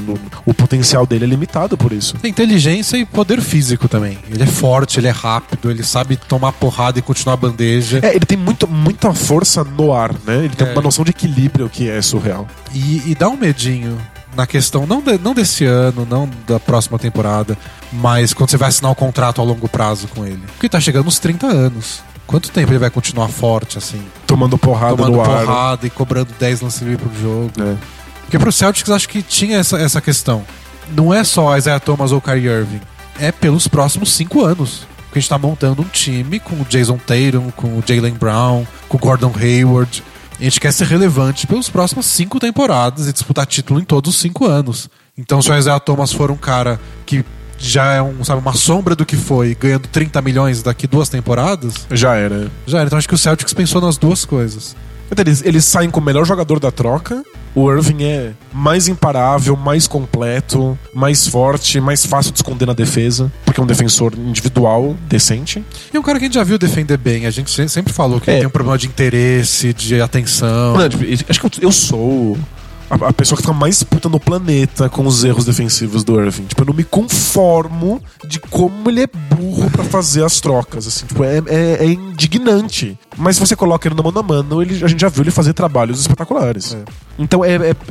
O potencial dele é limitado por isso. Tem inteligência e poder físico também. Ele é forte, ele é rápido, ele sabe tomar porrada e continuar a bandeja. Ele tem muita força no ar, né? Ele tem uma noção de equilíbrio que é surreal. E dá um medinho na questão, não desse ano, não da próxima temporada, mas quando você vai assinar um contrato a longo prazo com ele. Porque tá chegando uns 30 anos. Quanto tempo ele vai continuar forte, assim? Tomando porrada no ar. E cobrando 10 lances livres pro jogo. Porque pro Celtics acho que tinha essa questão. Não é só Isaiah Thomas ou Kyrie Irving. É pelos próximos 5 anos. Porque a gente tá montando um time com o Jason Tatum, com o Jaylen Brown, com o Gordon Hayward. A gente quer ser relevante pelos próximos 5 temporadas e disputar título em todos os 5 anos. Então se o Isaiah Thomas for um cara que já é uma sombra do que foi, ganhando 30 milhões daqui 2 temporadas... Já era. Então acho que o Celtics pensou nas duas coisas. Então, eles saem com o melhor jogador da troca. O Irving é mais imparável, mais completo, mais forte, mais fácil de esconder na defesa, porque é um defensor individual decente. E é um cara que a gente já viu defender bem. A gente sempre falou que ele tem um problema de interesse, de atenção. Não, acho que eu sou a pessoa que fica mais puta no planeta com os erros defensivos do Irving. Tipo, eu não me conformo de como ele é burro pra fazer as trocas. Assim, tipo, é indignante. Mas se você coloca ele no mano a mano, a gente já viu ele fazer trabalhos espetaculares. Então,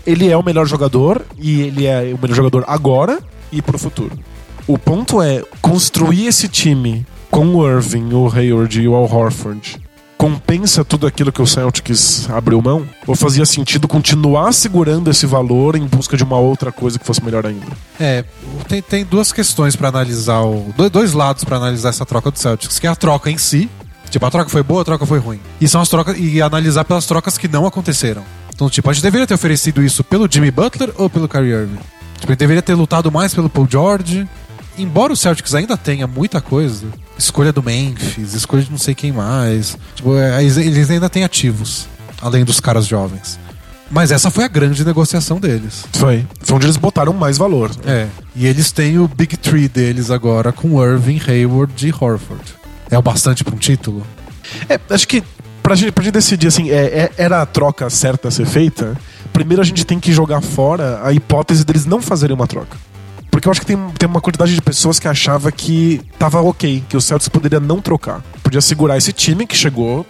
ele é o melhor jogador, e ele é o melhor jogador agora e pro futuro. O ponto é construir esse time com o Irving, o Hayward e o Al Horford compensa tudo aquilo que o Celtics abriu mão? Ou fazia sentido continuar segurando esse valor em busca de uma outra coisa que fosse melhor ainda? Tem duas questões pra analisar, dois lados pra analisar essa troca do Celtics, que é a troca em si, tipo, a troca foi boa, a troca foi ruim, e são as trocas, e analisar pelas trocas que não aconteceram. Então, tipo, a gente deveria ter oferecido isso pelo Jimmy Butler ou pelo Kyrie Irving? Tipo, ele deveria ter lutado mais pelo Paul George. Embora o Celtics ainda tenha muita coisa, escolha do Memphis, escolha de não sei quem mais, tipo, eles ainda têm ativos, além dos caras jovens. Mas essa foi a grande negociação deles. Foi onde eles botaram mais valor. E eles têm o Big Three deles agora, com Irving, Hayward e Horford. É o bastante pra um título? Acho que pra gente decidir, assim, era a troca certa a ser feita, primeiro a gente tem que jogar fora a hipótese deles não fazerem uma troca. Porque eu acho que tem uma quantidade de pessoas que achava que tava ok, que o Celtics poderia não trocar. Podia segurar esse time que chegou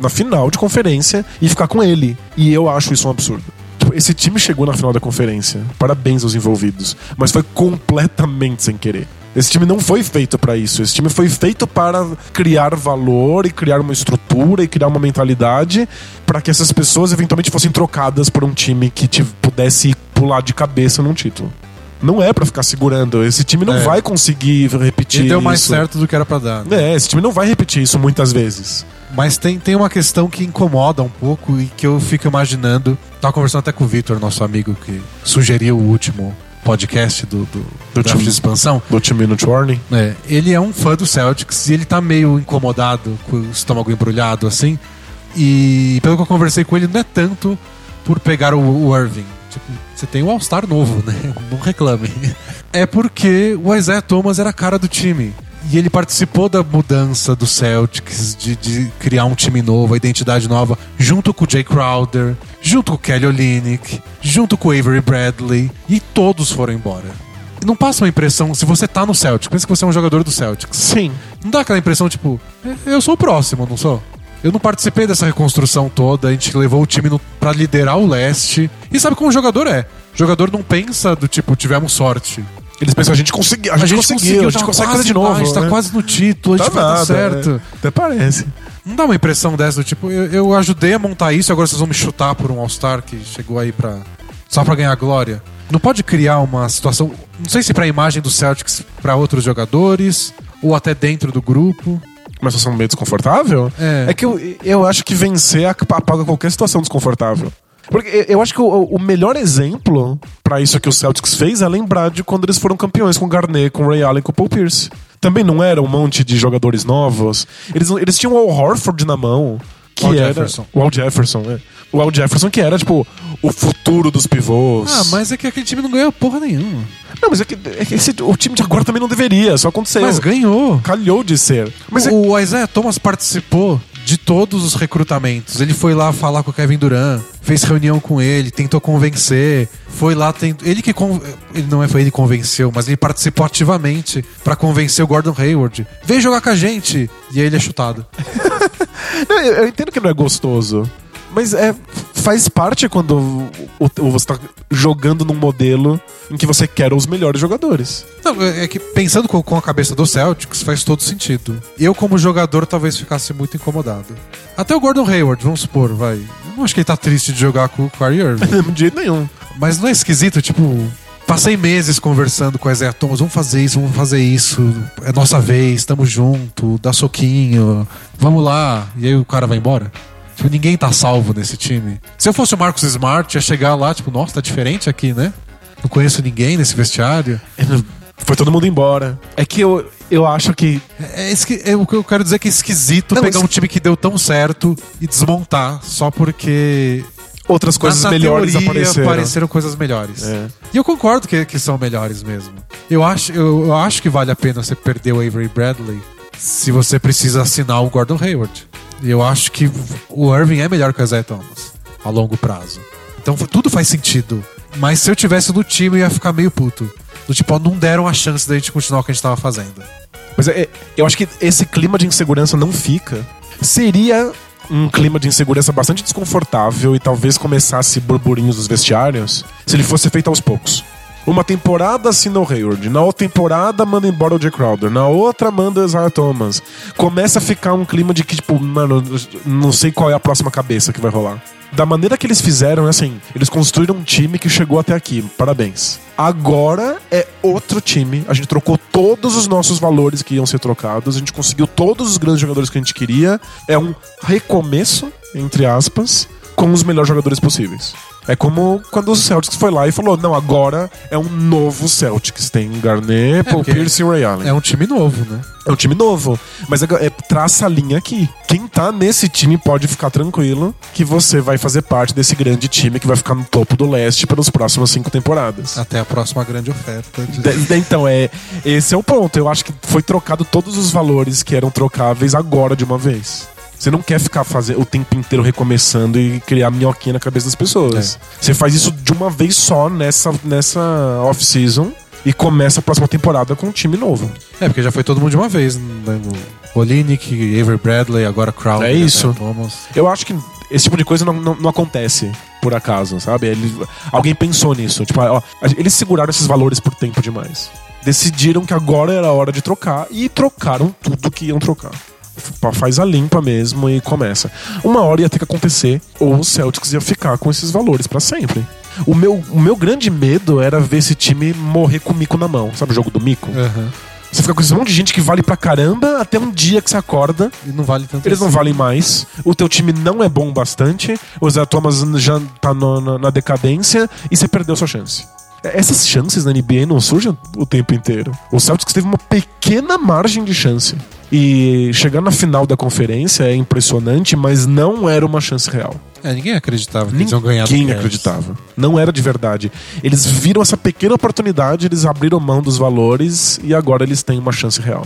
na final de conferência e ficar com ele. E eu acho isso um absurdo. Esse time chegou na final da conferência. Parabéns aos envolvidos. Mas foi completamente sem querer. Esse time não foi feito pra isso. Esse time foi feito para criar valor e criar uma estrutura e criar uma mentalidade pra que essas pessoas eventualmente fossem trocadas por um time que pudesse pular de cabeça num título. Não é pra ficar segurando. Esse time não vai conseguir repetir isso. Ele deu mais certo do que era pra dar. Né? Esse time não vai repetir isso muitas vezes. Mas tem uma questão que incomoda um pouco e que eu fico imaginando. Tava conversando até com o Victor, nosso amigo, que sugeriu o último podcast do time de expansão. Do Team Minute Warning. Ele é um fã do Celtics e ele tá meio incomodado, com o estômago embrulhado, assim. E pelo que eu conversei com ele, não é tanto por pegar o Irving. Você tem um All-Star novo, né? Não reclame. É porque o Isaiah Thomas era a cara do time. E ele participou da mudança do Celtics, de criar um time novo, a identidade nova, junto com o Jae Crowder, junto com o Kelly Olynyk, junto com o Avery Bradley. E todos foram embora. Não passa uma impressão, se você tá no Celtics, pensa que você é um jogador do Celtics. Sim. Não dá aquela impressão, tipo, eu sou o próximo, não sou? Eu não participei dessa reconstrução toda, a gente levou o time pra liderar o leste. E sabe como o jogador é? O jogador não pensa do tipo, tivemos sorte. Eles pensam, a gente conseguiu, a gente consegue fazer de novo. A gente tá quase no título, a gente vai dar certo. Né? Até parece. Não dá uma impressão dessa, do tipo, eu ajudei a montar isso, agora vocês vão me chutar por um All-Star que chegou aí pra... só pra ganhar glória. Não pode criar uma situação, não sei se pra imagem do Celtics, pra outros jogadores, ou até dentro do grupo. Uma situação meio desconfortável? É que eu acho que vencer apaga qualquer situação desconfortável. Porque eu acho que o melhor exemplo pra isso que o Celtics fez é lembrar de quando eles foram campeões com o Garnett, com o Ray Allen, com o Paul Pierce. Também não era um monte de jogadores novos. Eles tinham o Al Horford na mão, que era... Jefferson. O Al Jefferson, é. O Al Jefferson que era, tipo, o futuro dos pivôs. Ah, mas é que aquele time não ganhou porra nenhuma. Não, mas é que o time de agora também não deveria, só aconteceu. Mas ganhou. Calhou de ser. Mas o Isaiah Thomas participou de todos os recrutamentos. Ele foi lá falar com o Kevin Durant, fez reunião com ele, tentou convencer, foi lá... Ele que convenceu, mas ele participou ativamente pra convencer o Gordon Hayward. Vem jogar com a gente! E aí ele é chutado. Não, eu entendo que não é gostoso, mas faz parte quando você tá jogando num modelo em que você quer os melhores jogadores. Não, é que pensando com a cabeça do Celtics, faz todo sentido. Eu, como jogador, talvez ficasse muito incomodado. Até o Gordon Hayward, vamos supor, vai. Eu não acho que ele tá triste de jogar com o Kyrie Irving. De jeito nenhum. Mas não é esquisito, tipo... Passei meses conversando com a Isaiah Thomas, vamos fazer isso, é nossa vez, tamo junto, dá soquinho, vamos lá. E aí o cara vai embora. Tipo, ninguém tá salvo nesse time. Se eu fosse o Marcus Smart, ia chegar lá, tipo, nossa, tá diferente aqui, né? Não conheço ninguém nesse vestiário. Foi todo mundo embora. É que eu acho que... Eu quero dizer que é esquisito um time que deu tão certo e desmontar só porque... Outras coisas melhores apareceram coisas melhores. É. E eu concordo que são melhores mesmo. Eu acho que vale a pena você perder o Avery Bradley se você precisa assinar o Gordon Hayward. E eu acho que o Irving é melhor que o Isaiah Thomas a longo prazo. Então tudo faz sentido. Mas se eu tivesse no time, eu ia ficar meio puto. Do tipo, não deram a chance da gente continuar o que a gente tava fazendo. Mas eu acho que esse clima de insegurança não fica. Seria... um clima de insegurança bastante desconfortável e talvez começasse burburinhos nos vestiários se ele fosse feito aos poucos. Uma temporada assina o Hayward, na outra temporada manda embora o Jae Crowder, na outra manda o Isaiah Thomas. Começa a ficar um clima de que, tipo, mano, não sei qual é a próxima cabeça que vai rolar. Da maneira que eles fizeram, assim, eles construíram um time que chegou até aqui, parabéns. Agora é outro time, a gente trocou todos os nossos valores que iam ser trocados, a gente conseguiu todos os grandes jogadores que a gente queria, é um recomeço, entre aspas, com os melhores jogadores possíveis. É como quando o Celtics foi lá e falou, não, agora é um novo Celtics, tem Garnett, Paul Pierce e Ray Allen. É um time novo, né? É um time novo, mas traça a linha aqui. Quem tá nesse time pode ficar tranquilo que você vai fazer parte desse grande time que vai ficar no topo do leste pelas próximas 5 temporadas. Até a próxima grande oferta. Então, esse é o ponto. Eu acho que foi trocado todos os valores que eram trocáveis agora de uma vez. Você não quer ficar o tempo inteiro recomeçando e criar minhoquinha na cabeça das pessoas. Você faz isso de uma vez só nessa off-season e começa a próxima temporada com um time novo. É, porque já foi todo mundo de uma vez. Né? Olynyk, Avery Bradley, agora Crowder. É isso. Thomas. Eu acho que esse tipo de coisa não acontece por acaso, sabe? Alguém pensou nisso. Tipo, ó, eles seguraram esses valores por tempo demais. Decidiram que agora era a hora de trocar e trocaram tudo que iam trocar. Faz a limpa mesmo e começa. Uma hora ia ter que acontecer, ou o Celtics ia ficar com esses valores pra sempre. O meu grande medo era ver esse time morrer com o mico na mão. Sabe o jogo do mico? Uhum. Você fica com esse monte de gente que vale pra caramba até um dia que você acorda. E não vale tanto. Eles não valem mais. O teu time não é bom bastante. O Zé Thomas já tá na decadência e você perdeu sua chance. Essas chances na NBA não surgem o tempo inteiro. O Celtics teve uma pequena margem de chance. E chegar na final da conferência é impressionante, mas não era uma chance real. Ninguém acreditava que eles iam ganhar. Ninguém acreditava. Não era de verdade. Eles viram essa pequena oportunidade, eles abriram mão dos valores e agora eles têm uma chance real.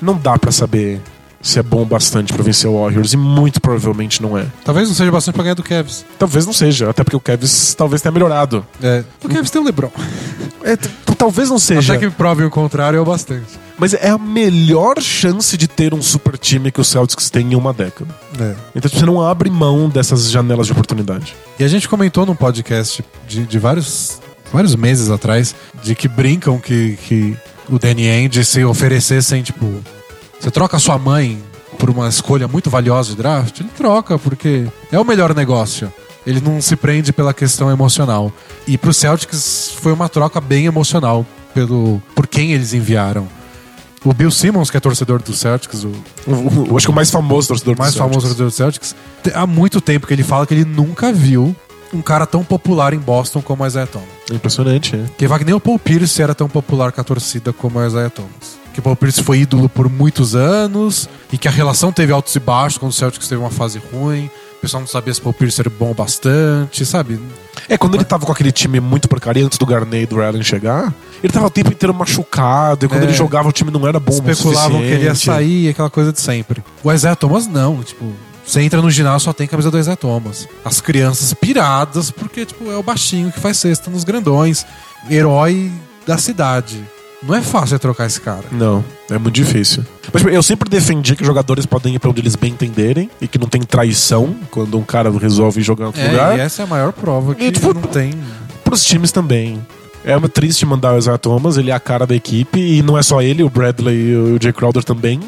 Não dá pra saber se é bom bastante pra vencer o Warriors e muito provavelmente não é. Talvez não seja bastante pra ganhar do Cavs. Talvez não seja, até porque o Cavs talvez tenha melhorado. O Cavs tem o LeBron. Talvez não seja. Até que provem o contrário é o bastante. Mas é a melhor chance de ter um super time que o Celtics tem em uma década. É. Então você não abre mão dessas janelas de oportunidade. E a gente comentou num podcast de vários meses atrás, de que brincam que o Danny Ainge se oferecessem, tipo, você troca a sua mãe por uma escolha muito valiosa de draft, ele troca, porque é o melhor negócio. Ele não se prende pela questão emocional. E pro Celtics foi uma troca bem emocional por quem eles enviaram. O Bill Simmons, que é torcedor do Celtics, acho que o mais famoso torcedor do Celtics. Há muito tempo que ele fala que ele nunca viu um cara tão popular em Boston como o Isaiah Thomas. Impressionante, né? Que nem o Paul Pierce era tão popular com a torcida como o Isaiah Thomas. Que o Paul Pierce foi ídolo por muitos anos e que a relação teve altos e baixos quando o Celtics teve uma fase ruim. O pessoal não sabia se o Paul Pierce era bom bastante, sabe? Quando ele tava com aquele time muito porcaria antes do Garnett e do Allen chegar, ele tava o tempo inteiro machucado e quando ele jogava o time não era bom o suficiente. Especulavam que ele ia sair, aquela coisa de sempre. O Isaiah Thomas não, você entra no ginásio só tem camisa do Isaiah Thomas. As crianças piradas porque, é o baixinho que faz cesta nos grandões. Herói da cidade. Não é fácil trocar esse cara. Não, é muito difícil. Mas eu sempre defendi que jogadores podem ir pra onde eles bem entenderem e que não tem traição quando um cara resolve jogar em outro lugar. E essa é a maior prova que não tem. Pros times também. É uma triste mandar o Isaiah Thomas, ele é a cara da equipe e não é só ele, o Bradley e o Jae Crowder também.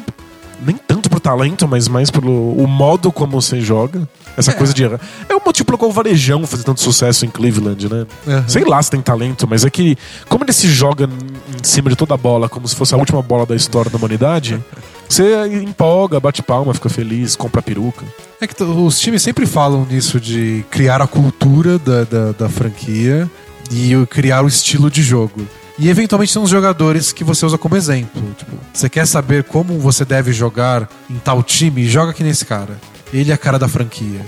Nem tanto pro talento, mas mais pelo o modo como você joga. Essa coisa de... É o motivo pelo qual o Varejão fazia tanto sucesso em Cleveland, né? Uhum. Sei lá se tem talento, mas é que... Como ele se joga em cima de toda a bola, como se fosse a última bola da história da humanidade, você empolga, bate palma, fica feliz, compra peruca. É que os times sempre falam nisso de criar a cultura da franquia e criar o estilo de jogo. E eventualmente são os jogadores que você usa como exemplo. Você quer saber como você deve jogar em tal time? Joga aqui nesse cara. Ele é a cara da franquia.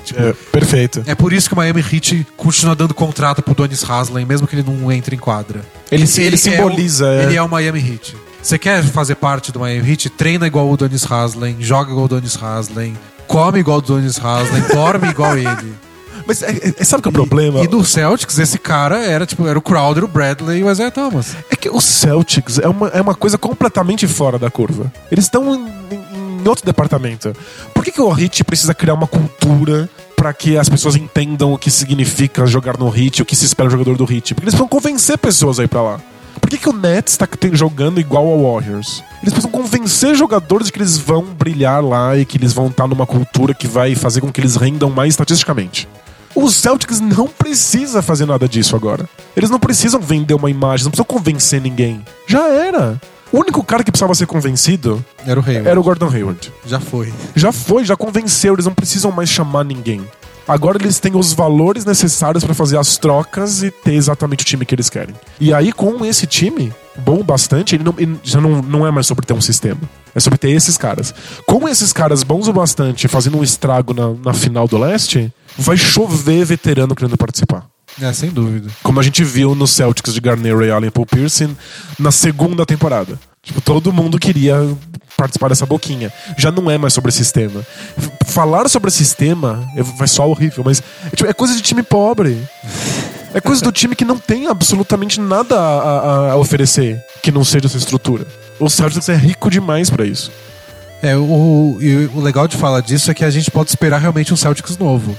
Perfeito. É por isso que o Miami Heat continua dando contrato pro Udonis Haslem, mesmo que ele não entre em quadra. Ele simboliza. Ele é o Miami Heat. Você quer fazer parte do Miami Heat? Treina igual o Udonis Haslem, joga igual o Udonis Haslem, come igual o Udonis Haslem, dorme igual ele. Mas sabe o que é o problema? E do Celtics, esse cara era o Crowder, o Bradley e o Isaiah Thomas. É que o Celtics é uma coisa completamente fora da curva. Eles estão em outro departamento. Por que o Heat precisa criar uma cultura para que as pessoas entendam o que significa jogar no Heat, o que se espera do jogador do Heat? Porque eles precisam convencer pessoas a ir pra lá. Por que o Nets tá jogando igual ao Warriors? Eles precisam convencer jogadores de que eles vão brilhar lá e que eles vão estar numa cultura que vai fazer com que eles rendam mais estatisticamente. O Celtics não precisa fazer nada disso agora. Eles não precisam vender uma imagem, não precisam convencer ninguém. Já era. O único cara que precisava ser convencido era o Gordon Hayward. Já foi, já convenceu. Eles não precisam mais chamar ninguém. Agora eles têm os valores necessários pra fazer as trocas e ter exatamente o time que eles querem. E aí com esse time, bom bastante, ele já não é mais sobre ter um sistema. É sobre ter esses caras. Com esses caras bons o bastante, fazendo um estrago na final do leste, vai chover veterano querendo participar. Sem dúvida. Como a gente viu no Celtics de Garnett, Ray Allen e Paul Pierce na segunda temporada. Todo mundo queria participar dessa boquinha. Já não é mais sobre sistema. Falar sobre sistema vai soar horrível, mas é coisa de time pobre. É coisa do time que não tem absolutamente nada a oferecer que não seja essa estrutura. O Celtics é rico demais pra isso. O legal de falar disso é que a gente pode esperar realmente um Celtics novo.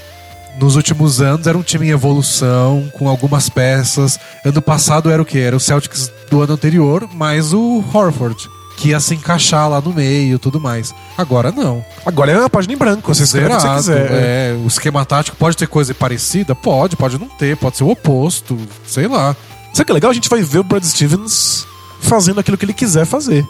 Nos últimos anos era um time em evolução, com algumas peças. Ano passado era o quê? Era o Celtics do ano anterior, mais o Horford, que ia se encaixar lá no meio e tudo mais. Agora não. Agora é uma página em branco, você escreve o que você quiser. O esquema tático pode ter coisa parecida? Pode não ter, pode ser o oposto, sei lá. Sabe que é legal? A gente vai ver o Brad Stevens fazendo aquilo que ele quiser fazer.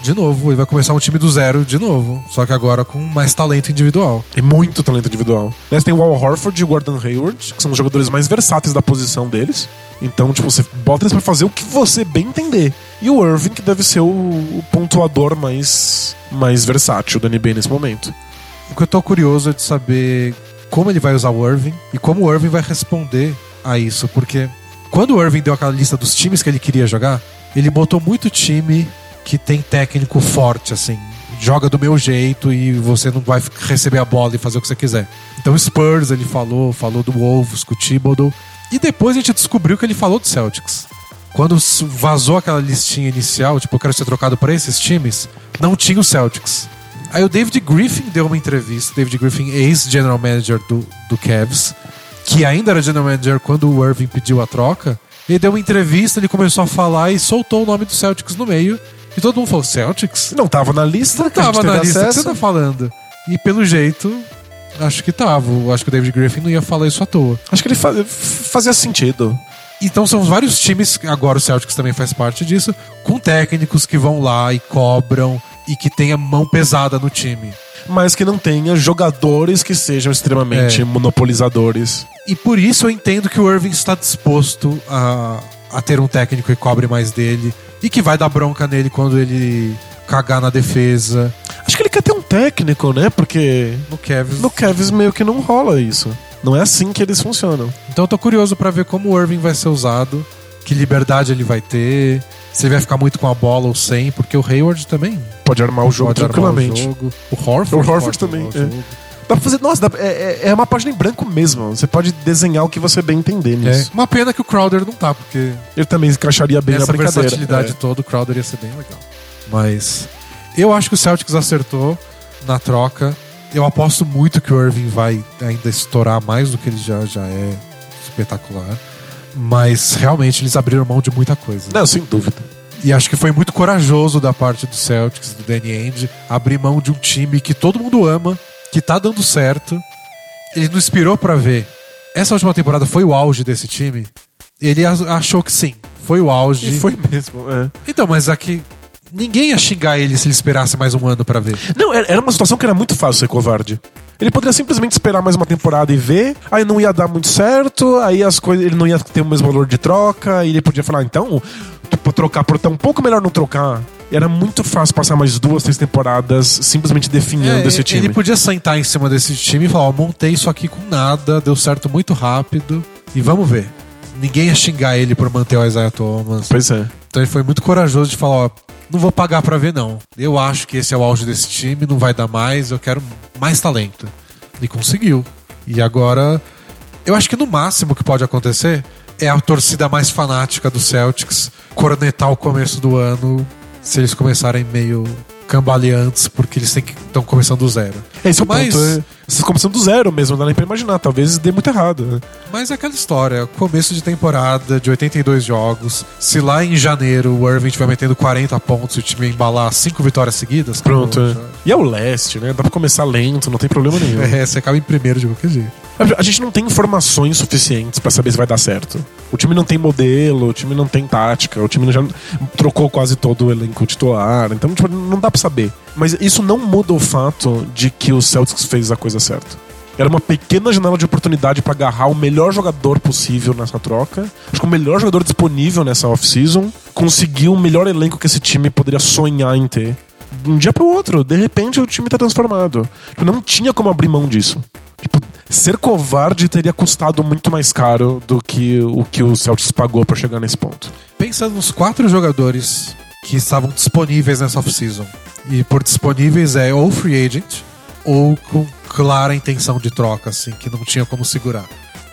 De novo. Ele vai começar um time do zero de novo. Só que agora com mais talento individual. E muito talento individual. Nessa tem o Al Horford e o Gordon Hayward, que são os jogadores mais versáteis da posição deles. Então, você bota eles pra fazer o que você bem entender. E o Irving, que deve ser o pontuador mais versátil da NBA nesse momento. O que eu tô curioso é de saber como ele vai usar o Irving e como o Irving vai responder a isso. Porque quando o Irving deu aquela lista dos times que ele queria jogar, ele botou muito time que tem técnico forte, assim. Joga do meu jeito e você não vai receber a bola e fazer o que você quiser. Então Spurs ele falou do Wolves, com o Thibodeau. E depois a gente descobriu que ele falou do Celtics. Quando vazou aquela listinha inicial, tipo, eu quero ser trocado para esses times, não tinha o Celtics. Aí o David Griffin deu uma entrevista, David Griffin, ex-general manager do Cavs, que ainda era general manager quando o Irving pediu a troca. Ele deu uma entrevista, ele começou a falar e soltou o nome do Celtics no meio. E todo mundo falou, Celtics? Não tava na lista? Não tava na lista, o que você tá falando? E pelo jeito, acho que tava. Acho que o David Griffin não ia falar isso à toa. Acho que ele fazia sentido. Então são vários times, agora o Celtics também faz parte disso, com técnicos que vão lá e cobram e que tenha mão pesada no time. Mas que não tenha jogadores que sejam extremamente monopolizadores. E por isso eu entendo que o Irving está disposto a ter um técnico que cobre mais dele e que vai dar bronca nele quando ele cagar na defesa. Acho que ele quer ter um técnico, né? Porque no Cavs meio que não rola isso. Não é assim que eles funcionam. Então eu tô curioso pra ver como o Irving vai ser usado, que liberdade ele vai ter, se ele vai ficar muito com a bola ou sem, porque o Hayward também pode armar o jogo tranquilamente. O Horford também. É. Dá pra fazer, é uma página em branco mesmo. Você pode desenhar o que você bem entender nisso. É. Uma pena que o Crowder não tá, porque ele também encaixaria bem na brincadeira. Essa versatilidade toda, o Crowder ia ser bem legal. Mas eu acho que o Celtics acertou na troca. Eu aposto muito que o Irving vai ainda estourar mais do que ele já é espetacular. Mas realmente eles abriram mão de muita coisa. Não, sem dúvida. E acho que foi muito corajoso da parte do Celtics, do Danny Ainge, abrir mão de um time que todo mundo ama, que tá dando certo. Ele não inspirou pra ver. Essa última temporada foi o auge desse time? Ele achou que sim. Foi o auge. E foi mesmo, é. Então, mas aqui... Ninguém ia xingar ele se ele esperasse mais um ano pra ver. Não, era uma situação que era muito fácil ser covarde. Ele poderia simplesmente esperar mais uma temporada e ver. Aí não ia dar muito certo. Aí as coisas, ele não ia ter o mesmo valor de troca. E ele podia falar, então, tipo, trocar por tão pouco, melhor não trocar. Era muito fácil passar mais 2, 3 temporadas simplesmente definhando esse time. Ele podia sentar em cima desse time e falar, ó, montei isso aqui com nada, deu certo muito rápido. E vamos ver. Ninguém ia xingar ele por manter o Isaiah Thomas. Pois é. Então ele foi muito corajoso de falar, ó, não vou pagar pra ver, não. Eu acho que esse é o auge desse time, não vai dar mais, eu quero mais talento. E conseguiu. E agora, eu acho que no máximo que pode acontecer é a torcida mais fanática do Celtics cornetar o começo do ano, se eles começarem meio cambaleantes, porque eles estão começando do zero. É isso, mas vocês estão começando do zero mesmo, não dá nem pra imaginar, talvez dê muito errado, né? Mas é aquela história, começo de temporada de 82 jogos, se lá em janeiro o Irving estiver metendo 40 pontos e o time embalar 5 vitórias seguidas, pronto, acabou, é. E é o leste, né? Dá pra começar lento, não tem problema nenhum. Você acaba em primeiro de qualquer jeito. A gente não tem informações suficientes pra saber se vai dar certo. O time não tem modelo, o time não tem tática, o time já trocou quase todo o elenco titular, então tipo, não dá pra saber. Mas isso não muda o fato de que o Celtics fez a coisa certa. Era uma pequena janela de oportunidade pra agarrar o melhor jogador possível nessa troca. Acho que o melhor jogador disponível nessa off-season conseguiu o melhor elenco que esse time poderia sonhar em ter. De um dia pro outro, de repente o time tá transformado. Não tinha como abrir mão disso. Tipo, ser covarde teria custado muito mais caro do que o Celtics pagou pra chegar nesse ponto. Pensando nos 4 jogadores que estavam disponíveis nessa off-season. E por disponíveis é ou free agent ou com clara intenção de troca, assim, que não tinha como segurar.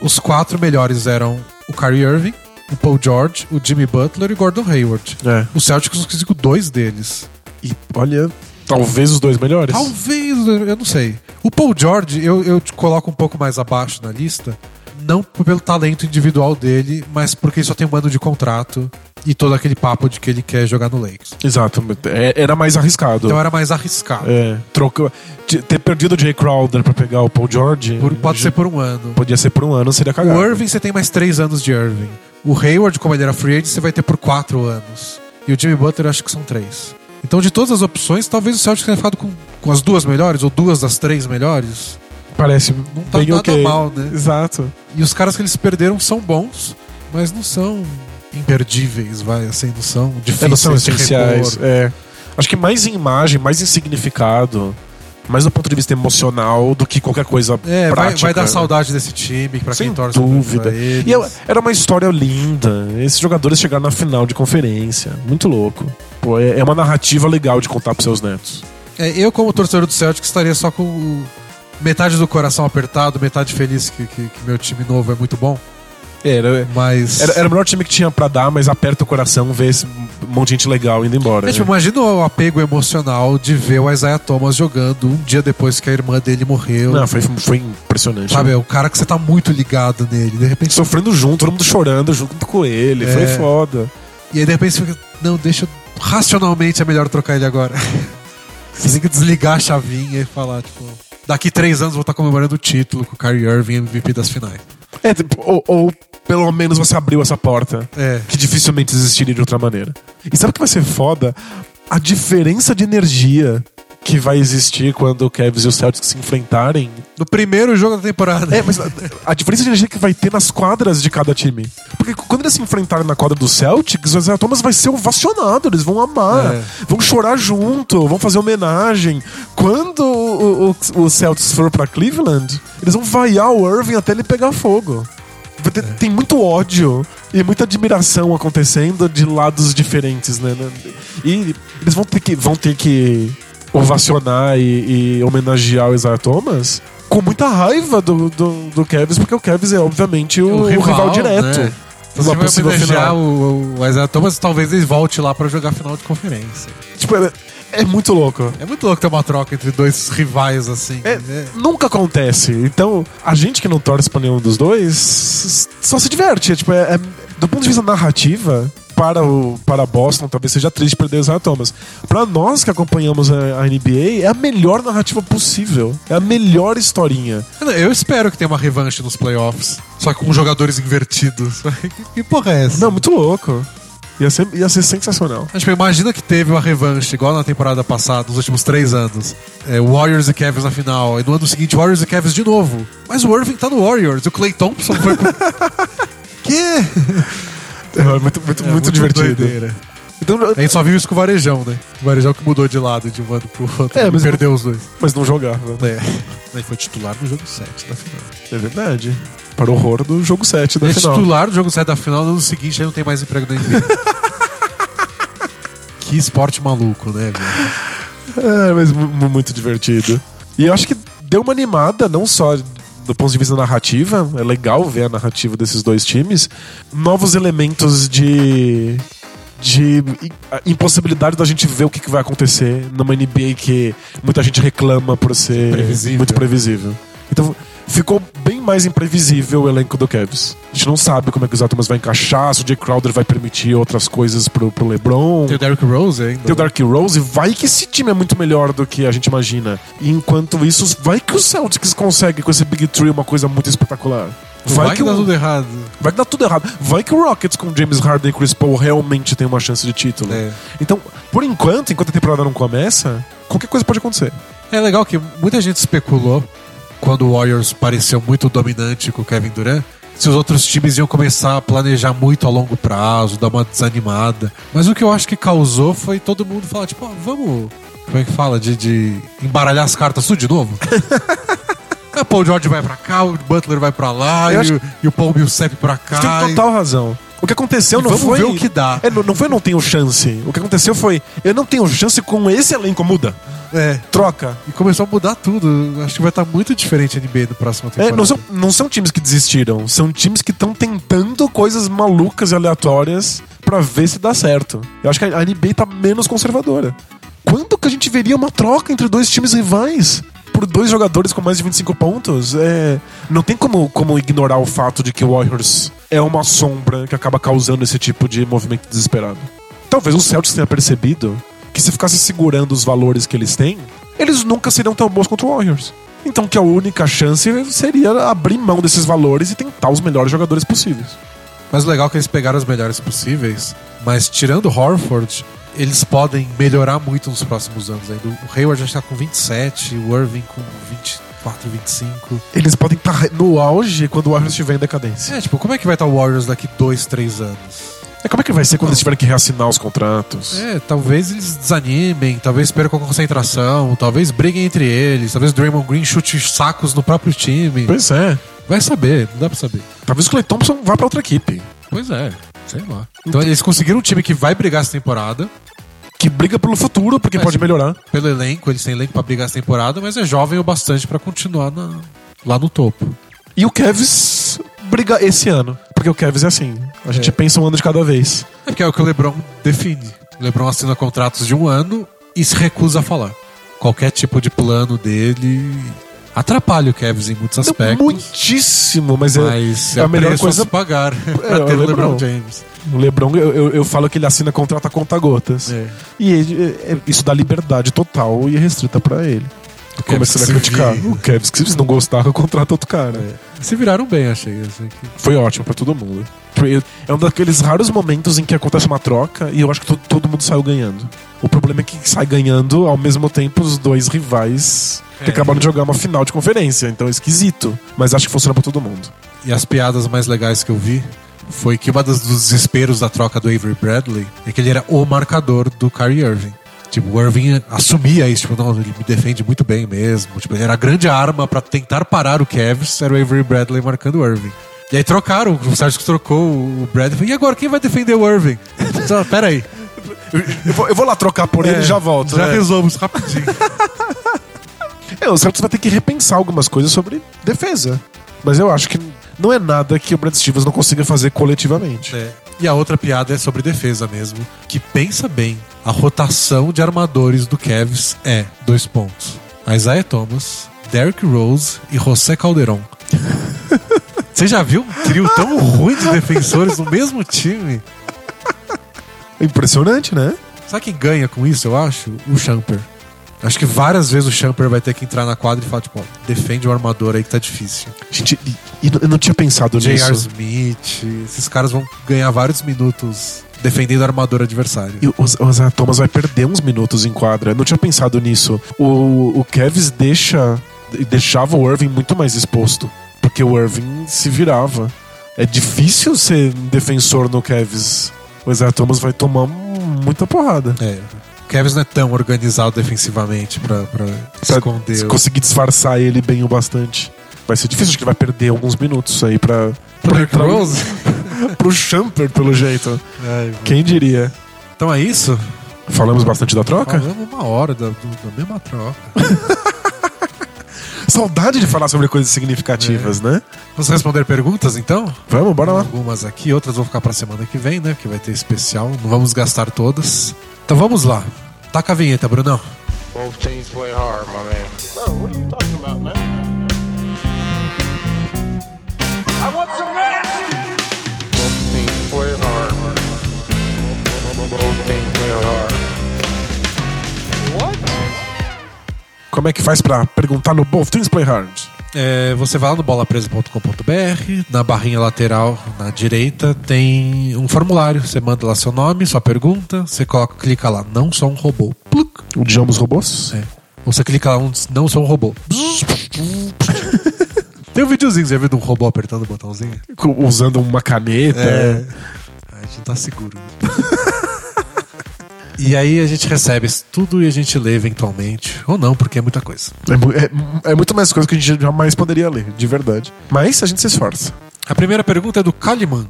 Os 4 melhores eram o Kyrie Irving, o Paul George, o Jimmy Butler e o Gordon Hayward. É. O Celtics conseguiu 2 deles. E olha... Talvez os 2 melhores? Talvez, eu não sei. O Paul George, eu te coloco um pouco mais abaixo na lista, não pelo talento individual dele, mas porque ele só tem um ano de contrato e todo aquele papo de que ele quer jogar no Lakers. Exato, era mais arriscado. Então era mais arriscado. É, ter perdido o Jae Crowder pra pegar o Paul George... Pode ser por um ano. Podia ser por um ano, seria cagado. O Irving, você tem mais 3 anos de Irving. O Hayward, como ele era free agent, você vai ter por 4 anos. E o Jimmy Butler, acho que são 3. Então, de todas as opções, talvez o Celtics tenha ficado com as 2 melhores, ou 2 das 3 melhores. Parece não tá bem nada mal, né? Exato. E os caras que eles perderam são bons, mas não são imperdíveis, vai, assim, não são difíceis. Não são essenciais. Acho que mais em imagem, mais em significado, mais do ponto de vista emocional do que qualquer coisa prática. Vai dar saudade desse time, pra quem torce pra eles. E era uma história linda. Esses jogadores chegaram na final de conferência. Muito louco. Pô, é uma narrativa legal de contar pros seus netos. Eu, como torcedor do Celtic, estaria só com metade do coração apertado, metade feliz que meu time novo é muito bom. Era o melhor time que tinha pra dar, mas aperta o coração ver esse monte de gente legal indo embora. Tipo, imagina o apego emocional de ver o Isaiah Thomas jogando um dia depois que a irmã dele morreu. Não, foi impressionante. Sabe, é o cara que você tá muito ligado nele, de repente... Sofrendo junto, todo mundo chorando junto com ele, foi foda. E aí de repente você fica, não, deixa... Racionalmente é melhor trocar ele agora. Você tem que desligar a chavinha e falar, tipo... Daqui 3 anos vou estar comemorando o título com o Kyrie Irving, MVP das finais. Ou pelo menos você abriu essa porta. Que dificilmente existiria de outra maneira. E sabe o que vai ser foda? A diferença de energia que vai existir quando o Cavs e o Celtics se enfrentarem. No primeiro jogo da temporada. Mas a diferença de energia que vai ter nas quadras de cada time. Porque quando eles se enfrentarem na quadra do Celtics, o Isaiah Thomas vai ser ovacionado, eles vão amar, vão chorar junto, vão fazer homenagem. Quando o Celtics for pra Cleveland, eles vão vaiar o Irving até ele pegar fogo. Tem muito ódio e muita admiração acontecendo de lados diferentes, né? E eles vão ter que ovacionar e homenagear o Isaiah Thomas com muita raiva do Cavs, porque o Cavs é obviamente o rival direto. Né? Então, uma possível final. O Isaiah Thomas, talvez ele volte lá pra jogar final de conferência. Tipo, é muito louco. É muito louco ter uma troca entre dois rivais assim. Nunca acontece. Então, a gente que não torce pra nenhum dos dois só se diverte. Tipo, do ponto de vista narrativa, para Boston, talvez seja triste perder o Isaiah Thomas. Para nós que acompanhamos a NBA, é a melhor narrativa possível. É a melhor historinha. Eu espero que tenha uma revanche nos playoffs. Só que com jogadores invertidos. Que porra é essa? Não, muito louco. Ia ser sensacional. Tipo, imagina que teve uma revanche, igual na temporada passada, nos últimos 3 anos. Warriors e Cavs na final. E no ano seguinte, Warriors e Cavs de novo. Mas o Irving tá no Warriors. O Klay Thompson foi pro... Que... É muito divertido. Doideira. Então, a gente só viu isso com o Varejão, né? O Varejão que mudou de lado de um lado pro outro. Mas perdeu os dois. Mas não jogava. Ele foi titular no jogo 7 da final. É verdade. Para o horror do jogo 7 da final. Titular do jogo 7 da final, no ano seguinte ele não tem mais emprego da NBA. Que esporte maluco, né, velho? Mas muito divertido. E eu acho que deu uma animada, não só... do ponto de vista da narrativa, é legal ver a narrativa desses dois times, novos elementos de impossibilidade da gente ver o que vai acontecer numa NBA que muita gente reclama por ser muito previsível. Então ficou bem mais imprevisível o elenco do Cavs. A gente não sabe como é que o Isaiah Thomas vai encaixar, se o Jae Crowder vai permitir outras coisas pro LeBron. Tem o Derrick Rose ainda. Tem o Derrick Rose. Vai que esse time é muito melhor do que a gente imagina. E enquanto isso, vai que o Celtics consegue com esse Big Three uma coisa muito espetacular. Vai que dá tudo errado. Vai que dá tudo errado. Vai que o Rockets com James Harden e Chris Paul realmente tem uma chance de título. Então, por enquanto a temporada não começa, qualquer coisa pode acontecer. É legal que muita gente especulou quando o Warriors pareceu muito dominante com o Kevin Durant, se os outros times iam começar a planejar muito a longo prazo, dar uma desanimada. Mas o que eu acho que causou foi todo mundo falar, tipo, vamos... Como é que fala? De embaralhar as cartas tudo de novo? O Paul George vai pra cá, o Butler vai pra lá, e o Paul Millsap pra cá. Você tem total razão. O que aconteceu não foi... Vamos ver o que dá. Não tenho chance. O que aconteceu foi, eu não tenho chance com esse elenco, muda. Troca. E começou a mudar tudo. Acho que vai estar muito diferente a NBA no próximo temporada. Não são times que desistiram. São times que estão tentando coisas malucas e aleatórias pra ver se dá certo. Eu acho que a NBA tá menos conservadora. Quando que a gente veria uma troca entre dois times rivais? Por 2 jogadores com mais de 25 pontos, não tem como ignorar o fato de que o Warriors é uma sombra que acaba causando esse tipo de movimento desesperado. Talvez o Celtics tenha percebido que se ficasse segurando os valores que eles têm, eles nunca seriam tão bons contra o Warriors. Então que a única chance seria abrir mão desses valores e tentar os melhores jogadores possíveis. Mas o legal é que eles pegaram os melhores possíveis, mas tirando o Horford... Eles podem melhorar muito nos próximos anos ainda. O Hayward já está com 27, o Irving com 24, 25. Eles podem estar no auge quando o Warriors estiver em decadência. Como é que vai estar o Warriors daqui 2, 3 anos? Como é que vai ser quando eles tiverem que reassinar os contratos? Talvez eles desanimem, talvez percam a concentração, talvez briguem entre eles, talvez o Draymond Green chute sacos no próprio time. Pois é. Vai saber, não dá pra saber. Talvez o Klay Thompson vá pra outra equipe. Pois é. Sei lá. Então eles conseguiram um time que vai brigar essa temporada. Que briga pelo futuro, porque pode melhorar. Pelo elenco, eles têm elenco pra brigar essa temporada, mas é jovem o bastante pra continuar lá no topo. E o Cavs briga esse ano. porque o Cavs é assim. A gente pensa um ano de cada vez. É porque é o que o LeBron define. O LeBron assina contratos de um ano e se recusa a falar. Qualquer tipo de plano dele atrapalha o Cavs em muitos aspectos. Não, muitíssimo, mas é a melhor coisa a se pagar pra ter o LeBron James. O LeBron, eu falo que ele assina contrato a conta-gotas. É. E ele, isso dá liberdade total e restrita pra ele. Como você vai criticar? O Cavs, que se não gostar, contrata outro cara. É. Se viraram bem, achei. Foi ótimo pra todo mundo. É um daqueles raros momentos em que acontece uma troca e eu acho que todo mundo saiu ganhando. O problema é que sai ganhando ao mesmo tempo os dois rivais que acabaram de jogar uma final de conferência. Então é esquisito. Mas acho que funciona pra todo mundo. E as piadas mais legais que eu vi foi que uma dos desesperos da troca do Avery Bradley é que ele era o marcador do Kyrie Irving. Tipo, o Irving assumia isso, tipo, não, ele me defende muito bem mesmo. Tipo, ele era a grande arma pra tentar parar o Cavs, era o Avery Bradley marcando o Irving. E aí trocaram, o Celtics trocou o Bradley. E agora, quem vai defender o Irving? Só, pera aí. Eu vou lá trocar por ele e já volto. Já resolvo isso rapidinho. O Celtics vai ter que repensar algumas coisas sobre defesa. Mas eu acho que não é nada que o Brad Stevens não consiga fazer coletivamente. É. E a outra piada é sobre defesa mesmo, que pensa bem, a rotação de armadores do Cavs é, : Isaiah Thomas, Derrick Rose e José Calderon. Você já viu um trio tão ruim de defensores no mesmo time? Impressionante, né? Sabe quem ganha com isso, eu acho? O Shumpert. Acho que várias vezes o Shumpert vai ter que entrar na quadra e falar, tipo, ó, defende o armador aí que tá difícil. Gente, eu não tinha pensado nisso. J.R. Smith, esses caras vão ganhar vários minutos defendendo o armador adversário. E o Isaiah Thomas vai perder uns minutos em quadra. Eu não tinha pensado nisso. O Cavs deixava o Irving muito mais exposto. Porque o Irving se virava. É difícil ser um defensor no Cavs. O Isaiah Thomas vai tomar muita porrada. É. O Cavs não é tão organizado defensivamente pra esconder. Se conseguir disfarçar ele bem o bastante, vai ser difícil. Acho que ele vai perder alguns minutos aí pra Rose? Pro Shumpert, pelo jeito. Quem diria? Então é isso? Falamos bastante da troca? Falamos uma hora da mesma troca. Saudade de falar sobre coisas significativas, né? Vamos responder perguntas, então? Vamos, bora lá. Algumas aqui, outras vão ficar pra semana que vem, né? Que vai ter especial. Não vamos gastar todas. Então vamos lá. Taca a vinheta, Brunão. Both teams play hard, my man. No, what are you talking about, man? I want some action! Both teams play hard. Both teams play hard. What? Como é que faz pra perguntar no Both Teams Play Hard? Você vai lá no bolapresa.com.br, na barrinha lateral, na direita, tem um formulário. Você manda lá seu nome, sua pergunta, você clica lá, não sou um robô. Pluc. Digamos robôs? É. Ou você clica lá, não sou um robô. Tem um videozinho, você já viu de um robô apertando o botãozinho? Usando uma caneta. É. A gente não tá seguro. E aí a gente recebe isso tudo e a gente lê eventualmente. Ou não, porque é muita coisa. É muito mais coisa que a gente jamais poderia ler, de verdade. Mas a gente se esforça. A primeira pergunta é do Kaliman.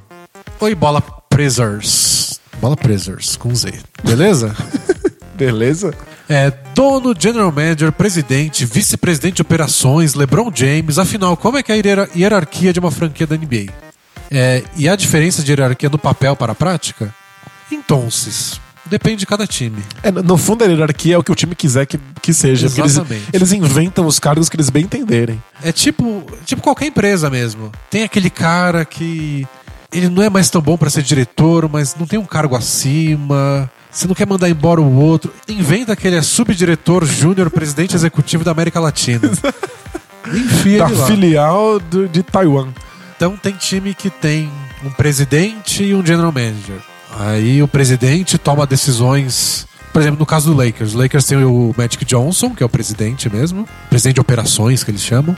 Oi, Bola Presers. Bola Presers, com Z. Beleza? Beleza? Dono, General Manager, Presidente, Vice-Presidente de Operações, LeBron James. Afinal, como é que é a hierarquia de uma franquia da NBA? E a diferença de hierarquia do papel para a prática? Entonces... Depende de cada time. No fundo, a hierarquia é o que o time quiser que seja. Exatamente. Eles inventam os cargos que eles bem entenderem. É tipo qualquer empresa mesmo. Tem aquele cara que... Ele não é mais tão bom pra ser diretor, mas não tem um cargo acima. Você não quer mandar embora o outro. Inventa que ele é subdiretor, júnior, presidente executivo da América Latina. Enfia da ele lá. Filial de Taiwan. Então tem time que tem um presidente e um general manager. Aí o presidente toma decisões... Por exemplo, no caso do Lakers. O Lakers tem o Magic Johnson, que é o presidente mesmo. Presidente de operações, que eles chamam.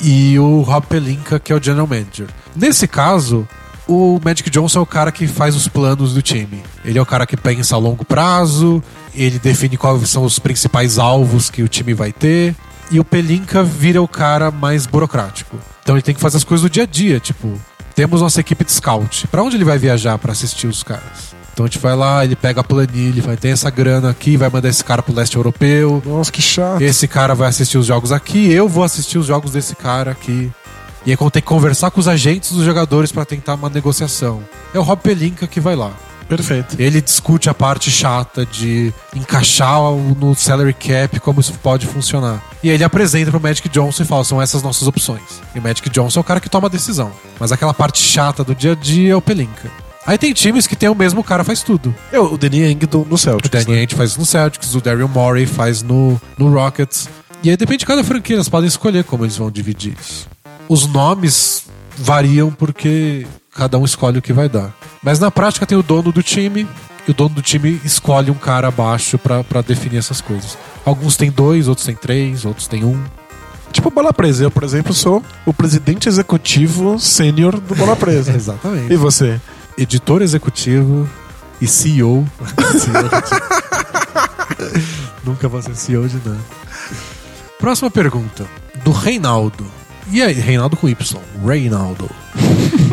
E o Rob Pelinka, que é o general manager. Nesse caso, o Magic Johnson é o cara que faz os planos do time. Ele é o cara que pensa a longo prazo. Ele define quais são os principais alvos que o time vai ter. E o Pelinka vira o cara mais burocrático. Então ele tem que fazer as coisas do dia a dia, tipo... Temos nossa equipe de scout. Pra onde ele vai viajar pra assistir os caras? Então a gente vai lá, ele pega a planilha, vai ter essa grana aqui, vai mandar esse cara pro leste europeu. Nossa, que chato. Esse cara vai assistir os jogos aqui, eu vou assistir os jogos desse cara aqui. E aí, quando tem que conversar com os agentes dos jogadores para tentar uma negociação, é o Rob Pelinka que vai lá. Perfeito. Ele discute a parte chata de encaixar no salary cap, como isso pode funcionar. E aí ele apresenta pro Magic Johnson e fala, são essas nossas opções. E o Magic Johnson é o cara que toma a decisão. Mas aquela parte chata do dia a dia é o Pelinka. Aí tem times que tem o mesmo cara, faz tudo. O Danny Ainge no Celtics. O Danny Ainge faz no Celtics, o Daryl Morey faz no Rockets. E aí depende de cada franquia, eles podem escolher como eles vão dividir isso. Os nomes variam porque cada um escolhe o que vai dar. Mas na prática tem o dono do time, e o dono do time escolhe um cara abaixo pra definir essas coisas. Alguns tem 2, outros tem 3, outros tem 1. Tipo o Bola Presa. Eu, por exemplo, sou o presidente executivo sênior do Bola Presa. Exatamente. E você? Editor executivo e CEO. Nunca vou ser CEO de nada. Próxima pergunta. Do Reinaldo. E aí, Reinaldo com Y. Reinaldo.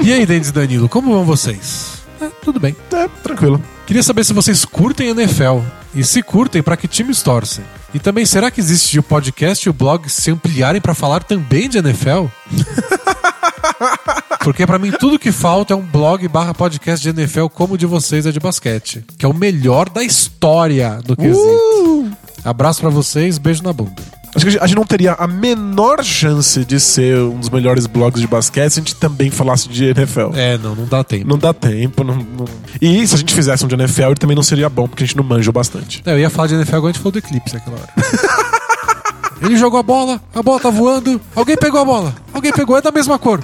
E aí, Denis e Danilo, como vão vocês? Tudo bem. Tranquilo. Queria saber se vocês curtem a NFL. E se curtem, pra que times torcem? E também, será que existe o podcast e o blog se ampliarem pra falar também de NFL? Porque pra mim tudo que falta é um blog /podcast de NFL como o de vocês é de basquete. Que é o melhor da história do quesito. Abraço pra vocês, beijo na bunda. Acho que a gente não teria a menor chance de ser um dos melhores blogs de basquete se a gente também falasse de NFL. Não dá tempo. Não dá tempo. Não... E se a gente fizesse um de NFL, ele também não seria bom, porque a gente não manja bastante. Eu ia falar de NFL agora, a gente falou do Eclipse naquela hora. Ele jogou a bola tá voando, alguém pegou a bola, é da mesma cor.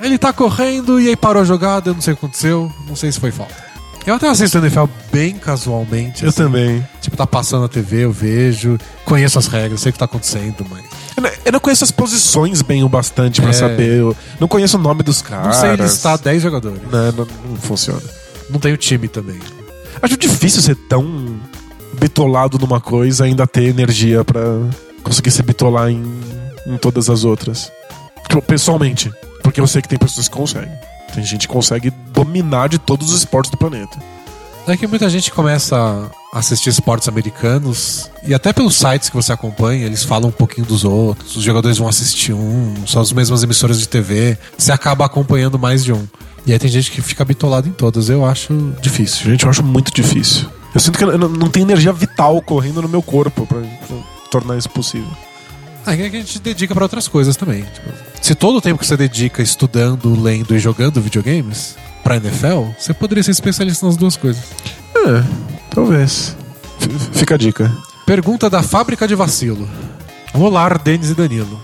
Ele tá correndo e aí parou a jogada, eu não sei o que aconteceu, não sei se foi falta. Eu até assisto o NFL bem casualmente. Eu assim. Também. Tipo, tá passando na TV, eu vejo. Conheço as regras, sei o que tá acontecendo, mas... Eu não conheço as posições bem o bastante pra saber. Eu não conheço o nome dos caras. Não sei listar 10 jogadores. Não funciona. Não tenho time também. Acho difícil ser tão bitolado numa coisa e ainda ter energia pra conseguir se bitolar em todas as outras. Tipo, pessoalmente. Porque eu sei que tem pessoas que conseguem. Tem gente que consegue dominar de todos os esportes do planeta. É que muita gente começa a assistir esportes americanos e até pelos sites que você acompanha, eles falam um pouquinho dos outros, os jogadores vão assistir são as mesmas emissoras de TV, você acaba acompanhando mais de um. E aí tem gente que fica bitolado em todas. Eu acho difícil. Gente, eu acho muito difícil. Eu sinto que eu não tenho energia vital correndo no meu corpo pra tornar isso possível. É que a gente dedica pra outras coisas também. Tipo, se todo o tempo que você dedica estudando, lendo e jogando videogames pra NFL, você poderia ser especialista nas duas coisas. Talvez. Fica a dica. Pergunta da Fábrica de Vacilo. Olá, Denis e Danilo.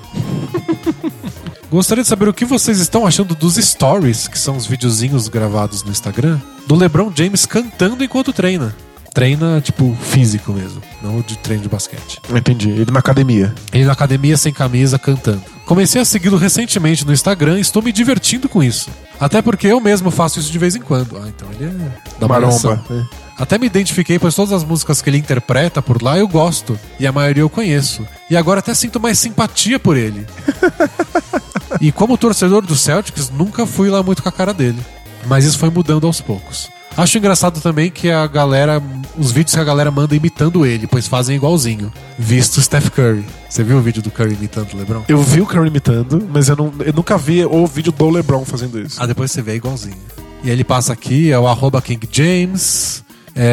Gostaria de saber o que vocês estão achando dos stories, que são os videozinhos gravados no Instagram, do LeBron James cantando enquanto treina. Treina, tipo, físico mesmo. Não de treino de basquete. Entendi. Ele na academia, sem camisa, cantando. Comecei a segui-lo recentemente no Instagram e estou me divertindo com isso. Até porque eu mesmo faço isso de vez em quando. Então ele é... da maromba. Até me identifiquei, pois todas as músicas que ele interpreta por lá eu gosto. E a maioria eu conheço. E agora até sinto mais simpatia por ele. E como torcedor do Celtics, nunca fui lá muito com a cara dele. Mas isso foi mudando aos poucos. Acho engraçado também que a galera... os vídeos que a galera manda imitando ele, pois fazem igualzinho. Visto Steph Curry. Você viu o vídeo do Curry imitando o LeBron? Eu vi o Curry imitando, mas eu nunca vi o vídeo do LeBron fazendo isso. Depois você vê igualzinho. E ele passa aqui, é o @KingJames.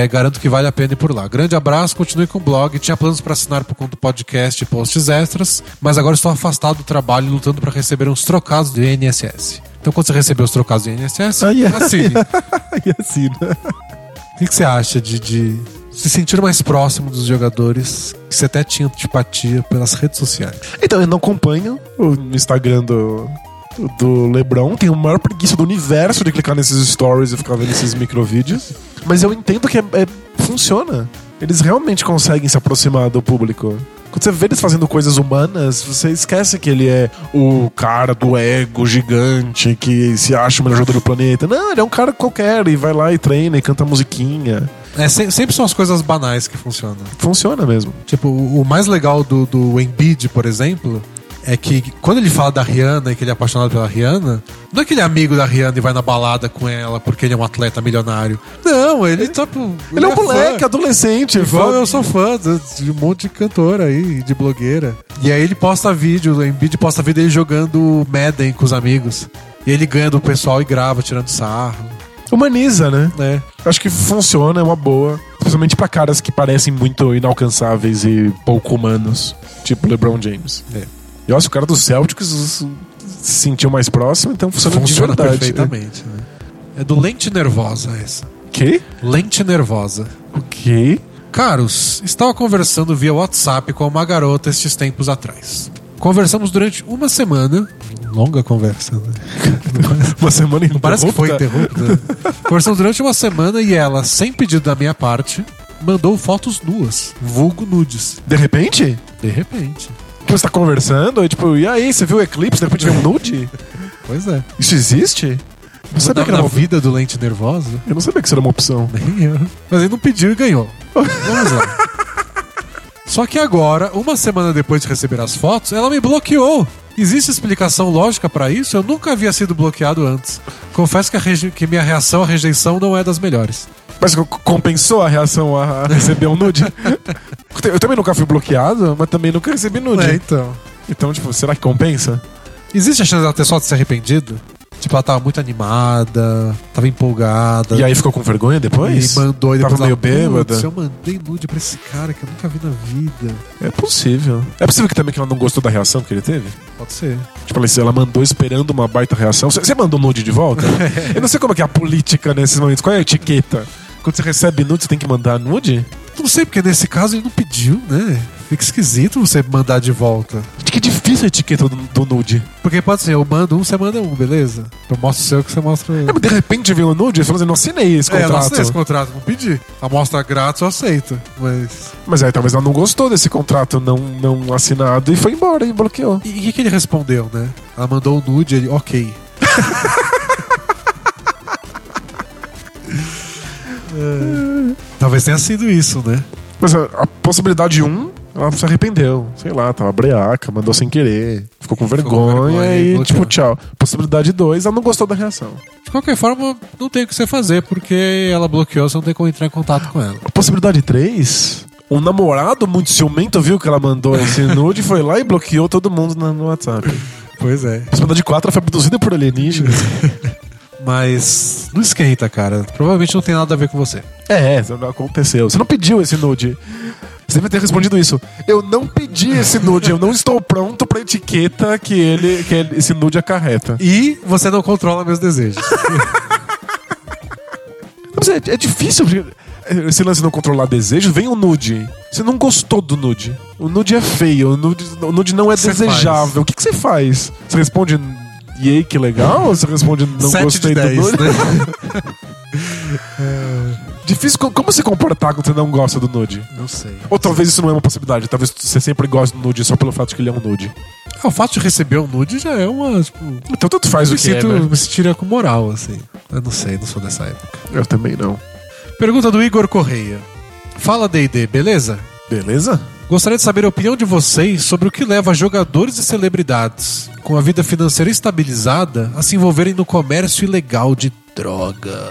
Garanto que vale a pena ir por lá. Grande abraço, continue com o blog. Tinha planos para assinar por conta do podcast e posts extras, mas agora estou afastado do trabalho e lutando para receber uns trocados do INSS. Então quando você receber os trocados do INSS, assine. Assina. O que você acha de se sentir mais próximo dos jogadores que você até tinha antipatia pelas redes sociais? Então, eu não acompanho o Instagram do LeBron. Tenho a maior preguiça do universo de clicar nesses stories e ficar vendo esses microvídeos. Mas eu entendo que funciona. Eles realmente conseguem se aproximar do público. Quando você vê eles fazendo coisas humanas, você esquece que ele é o cara do ego gigante que se acha o melhor jogador do planeta. Não, ele é um cara qualquer e vai lá e treina e canta musiquinha. Sempre são as coisas banais que funcionam. Funciona mesmo. Tipo, o mais legal do Embiid, por exemplo, é que quando ele fala da Rihanna e que ele é apaixonado pela Rihanna, não é que ele é amigo da Rihanna e vai na balada com ela porque ele é um atleta milionário. Não, ele tá... Ele é um moleque, fã. Adolescente. Igual eu sou fã de um monte de cantora aí, de blogueira. E aí ele posta vídeo, o Embiid posta vídeo dele jogando Madden com os amigos. E ele ganha do pessoal e grava, tirando sarro. Humaniza, né? É. Acho que funciona, é uma boa. Principalmente pra caras que parecem muito inalcançáveis e pouco humanos. Tipo LeBron James. É. E olha, o cara dos Celtics se sentiu mais próximo, então funciona de verdade. Perfeitamente, né? É do Lente Nervosa essa. Que? Lente Nervosa. O quê? Caros, estava conversando via WhatsApp com uma garota estes tempos atrás. Conversamos durante uma semana. Longa conversa, né? Uma semana interrupta. Parece que foi interrupta. Conversamos durante uma semana e ela, sem pedido da minha parte, mandou fotos nuas, vulgo nudes. De repente? De repente. Que você tá conversando? E tipo, e aí, você viu o eclipse? De repente vem um nude? Pois é. Isso existe? Não sabia que era uma vida do Lente Nervosa? Eu não sabia que isso era uma opção. Nem eu. Mas ele não pediu e ganhou. Vamos lá. Só que agora, uma semana depois de receber as fotos, ela me bloqueou. Existe explicação lógica pra isso? Eu nunca havia sido bloqueado antes. Confesso que minha reação à rejeição não é das melhores. Mas compensou a reação a receber um nude? Eu também nunca fui bloqueado, mas também nunca recebi nude. É, então, tipo, será que compensa? Existe a chance dela ter só de se arrependido? Tipo, ela tava muito animada, tava empolgada. E aí ficou com vergonha depois? E mandou, e depois tava meio bêbada. Eu mandei nude pra esse cara que eu nunca vi na vida. É possível. É possível que também que ela não gostou da reação que ele teve? Pode ser. Tipo, ela mandou esperando uma baita reação. Você mandou nude de volta? Eu não sei como é que é a política nesses momentos. Qual é a etiqueta? Quando você recebe nude, você tem que mandar nude? Não sei, porque nesse caso ele não pediu, né? Fica esquisito você mandar de volta. Acho que é difícil a etiqueta do nude. Porque pode ser, eu mando um, você manda um, beleza? Eu mostro o seu que você mostra o outro. Mas de repente vem um nude e fala assim, não assinei esse contrato. É, não assinei esse contrato, não pedi. A amostra grátis eu aceito, mas... Mas aí talvez ela não gostou desse contrato não assinado e foi embora e bloqueou. E o que ele respondeu, né? Ela mandou o nude e ele, ok. Talvez tenha sido isso, né? Mas a possibilidade ela se arrependeu. Sei lá, tava breaca, mandou sem querer. Ficou com vergonha e tipo, tchau. Possibilidade 2, ela não gostou da reação. De qualquer forma, não tem o que você fazer, porque ela bloqueou, você não tem como entrar em contato com ela. A possibilidade 3, um namorado muito ciumento viu que ela mandou esse nude, foi lá e bloqueou todo mundo no WhatsApp. Pois é. A possibilidade 4, ela foi abduzida por alienígenas. Mas não esquenta, cara. Provavelmente não tem nada a ver com você. É, não aconteceu. Você não pediu esse nude. Você deve ter respondido isso. Eu não pedi esse nude. Eu não estou pronto pra etiqueta que esse nude acarreta. E você não controla meus desejos. Mas é difícil. Esse lance de não controlar desejos, vem o nude. Você não gostou do nude. O nude é feio. O nude não é desejável. Faz? O que você faz? Você responde... E aí, que legal? Você responde, não gostei do nude. Né? Difícil, como se comportar quando você não gosta do nude? Não sei. Ou talvez isso não é uma possibilidade. Talvez você sempre goste do nude só pelo fato de que ele é um nude. O fato de receber um nude já é uma, tipo... Então tanto faz o que é, né? Me tira com moral, assim. Eu não sei, não sou dessa época. Eu também não. Pergunta do Igor Correia. Fala, D&D, beleza? Beleza? Gostaria de saber a opinião de vocês sobre o que leva jogadores e celebridades com a vida financeira estabilizada a se envolverem no comércio ilegal de drogas.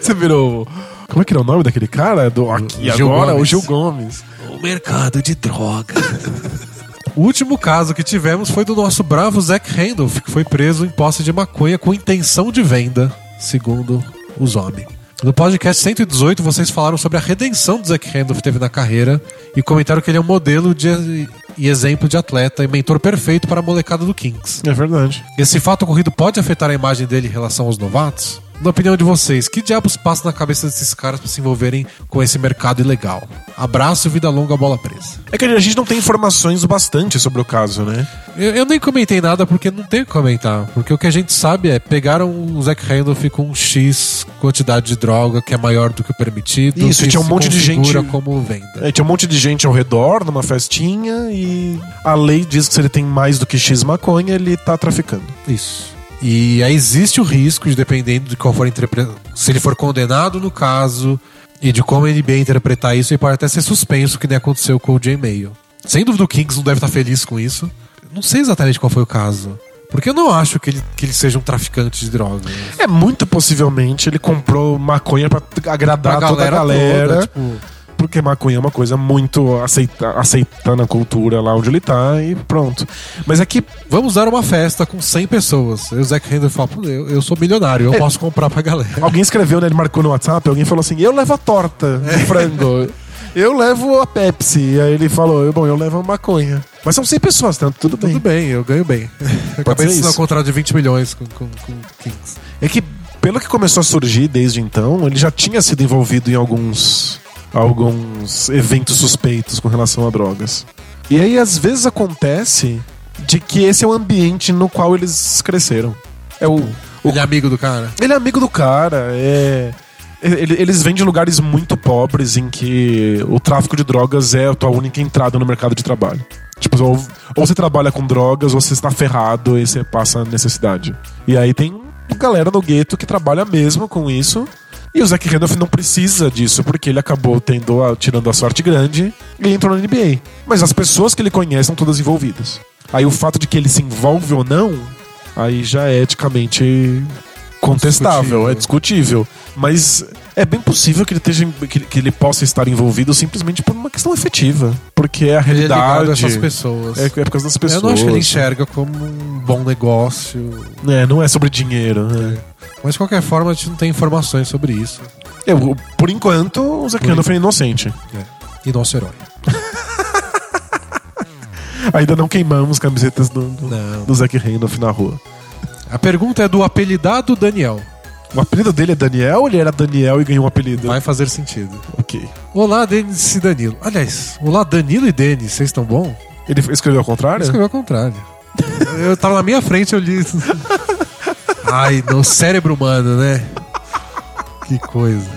Você virou... Como é que era o nome daquele cara? O Gil Gomes. O mercado de drogas. O último caso que tivemos foi do nosso bravo Zach Randolph, que foi preso em posse de maconha com intenção de venda, segundo os homens. No podcast 118, vocês falaram sobre a redenção que Zach Randolph teve na carreira e comentaram que ele é um modelo e exemplo de atleta e mentor perfeito para a molecada do Kings. É verdade. Esse fato ocorrido pode afetar a imagem dele em relação aos novatos? Na opinião de vocês, que diabos passa na cabeça desses caras para se envolverem com esse mercado ilegal? Abraço, vida longa, bola presa. É que a gente não tem informações o bastante sobre o caso, né? Eu nem comentei nada porque não tenho que comentar. Porque o que a gente sabe é, pegaram o Zach Randolph com um X quantidade de droga que é maior do que o permitido. Isso, e tinha um monte de gente... como venda. É, tinha um monte de gente ao redor, numa festinha, e a lei diz que se ele tem mais do que X maconha, ele tá traficando. Isso. E aí existe o risco, dependendo de qual for a interpretação, se ele for condenado no caso e de como a NBA interpretar isso, ele pode até ser suspenso, que nem aconteceu com o Jay Mayo. Sem dúvida o Kings não deve estar feliz com isso. Não sei exatamente qual foi o caso, porque eu não acho que ele seja um traficante de drogas. É, muito possivelmente ele comprou maconha pra agradar toda a galera. Toda, tipo... porque maconha é uma coisa muito aceitando a cultura lá onde ele tá e pronto. Mas é que vamos dar uma festa com 100 pessoas. E o Zach Randolph fala, eu sou milionário, eu posso comprar pra galera. Alguém escreveu, né? Ele marcou no WhatsApp, alguém falou assim, eu levo a torta de frango. Eu levo a Pepsi. E aí ele falou, bom, eu levo a maconha. Mas são 100 pessoas, então tudo bem. Tudo bem, eu ganho bem. Eu acabei de assinar um contrato de 20 milhões com Kings. É que, pelo que começou a surgir desde então, ele já tinha sido envolvido em alguns eventos suspeitos com relação a drogas. E aí, às vezes, acontece de que esse é o ambiente no qual eles cresceram. Ele é amigo do cara? Ele é amigo do cara, Eles vêm de lugares muito pobres em que o tráfico de drogas é a tua única entrada no mercado de trabalho. Tipo, ou você trabalha com drogas, ou você está ferrado e você passa necessidade. E aí tem galera no gueto que trabalha mesmo com isso. E o Zach Randolph não precisa disso, porque ele acabou tirando a sorte grande e entrou na NBA. Mas as pessoas que ele conhece são todas envolvidas. Aí o fato de que ele se envolve ou não, aí já é eticamente contestável, é discutível. Mas é bem possível que ele possa estar envolvido simplesmente por uma questão afetiva. Porque é a realidade. É por causa das pessoas. Eu não acho que ele enxerga como um bom negócio. Não é sobre dinheiro, né? Mas de qualquer forma a gente não tem informações sobre isso. Por enquanto, o Zach Randolph foi inocente. E nosso herói. Ainda não queimamos camisetas do Zach Randolph na rua. A pergunta é do apelidado Daniel. O apelido dele é Daniel ou ele era Daniel e ganhou um apelido? Vai fazer sentido. Ok. Olá, Denis e Danilo. Aliás, olá, Danilo e Denis, vocês estão bom? Ele escreveu ao contrário? Ele escreveu ao contrário. Eu tava na minha frente, eu li. Ai, no cérebro humano, né? Que coisa.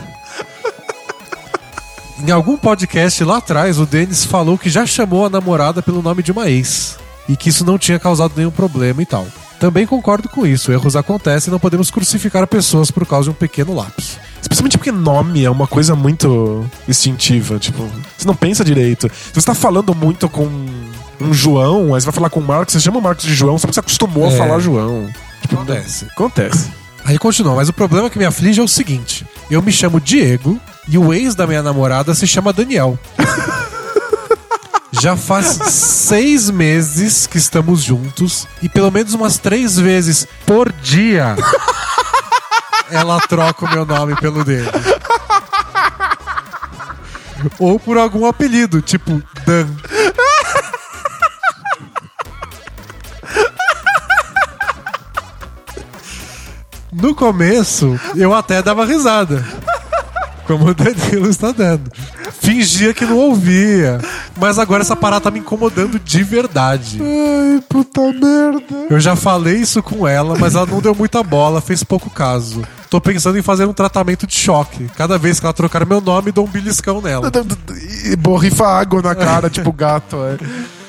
Em algum podcast lá atrás, o Denis falou que já chamou a namorada pelo nome de uma ex. E que isso não tinha causado nenhum problema e tal. Também concordo com isso, erros acontecem e não podemos crucificar pessoas por causa de um pequeno lapso. Especialmente porque nome é uma coisa muito instintiva, tipo, você não pensa direito. Se você tá falando muito com um João, aí você vai falar com o Marcos, você chama o Marcos de João, só porque você acostumou a falar João. Tipo, acontece. Aí continua, mas o problema que me aflige é o seguinte, eu me chamo Diego e o ex da minha namorada se chama Daniel. Já faz 6 meses que estamos juntos e pelo menos umas 3 vezes por dia ela troca o meu nome pelo dele. Ou por algum apelido, tipo Dan. No começo, eu até dava risada. Como o Danilo está dando. Fingia que não ouvia. Mas agora essa parada tá me incomodando de verdade. Ai, puta merda. Eu já falei isso com ela, mas ela não deu muita bola, fez pouco caso. Tô pensando em fazer um tratamento de choque. Cada vez que ela trocar meu nome, dou um beliscão nela. E borrifa água na cara, tipo gato.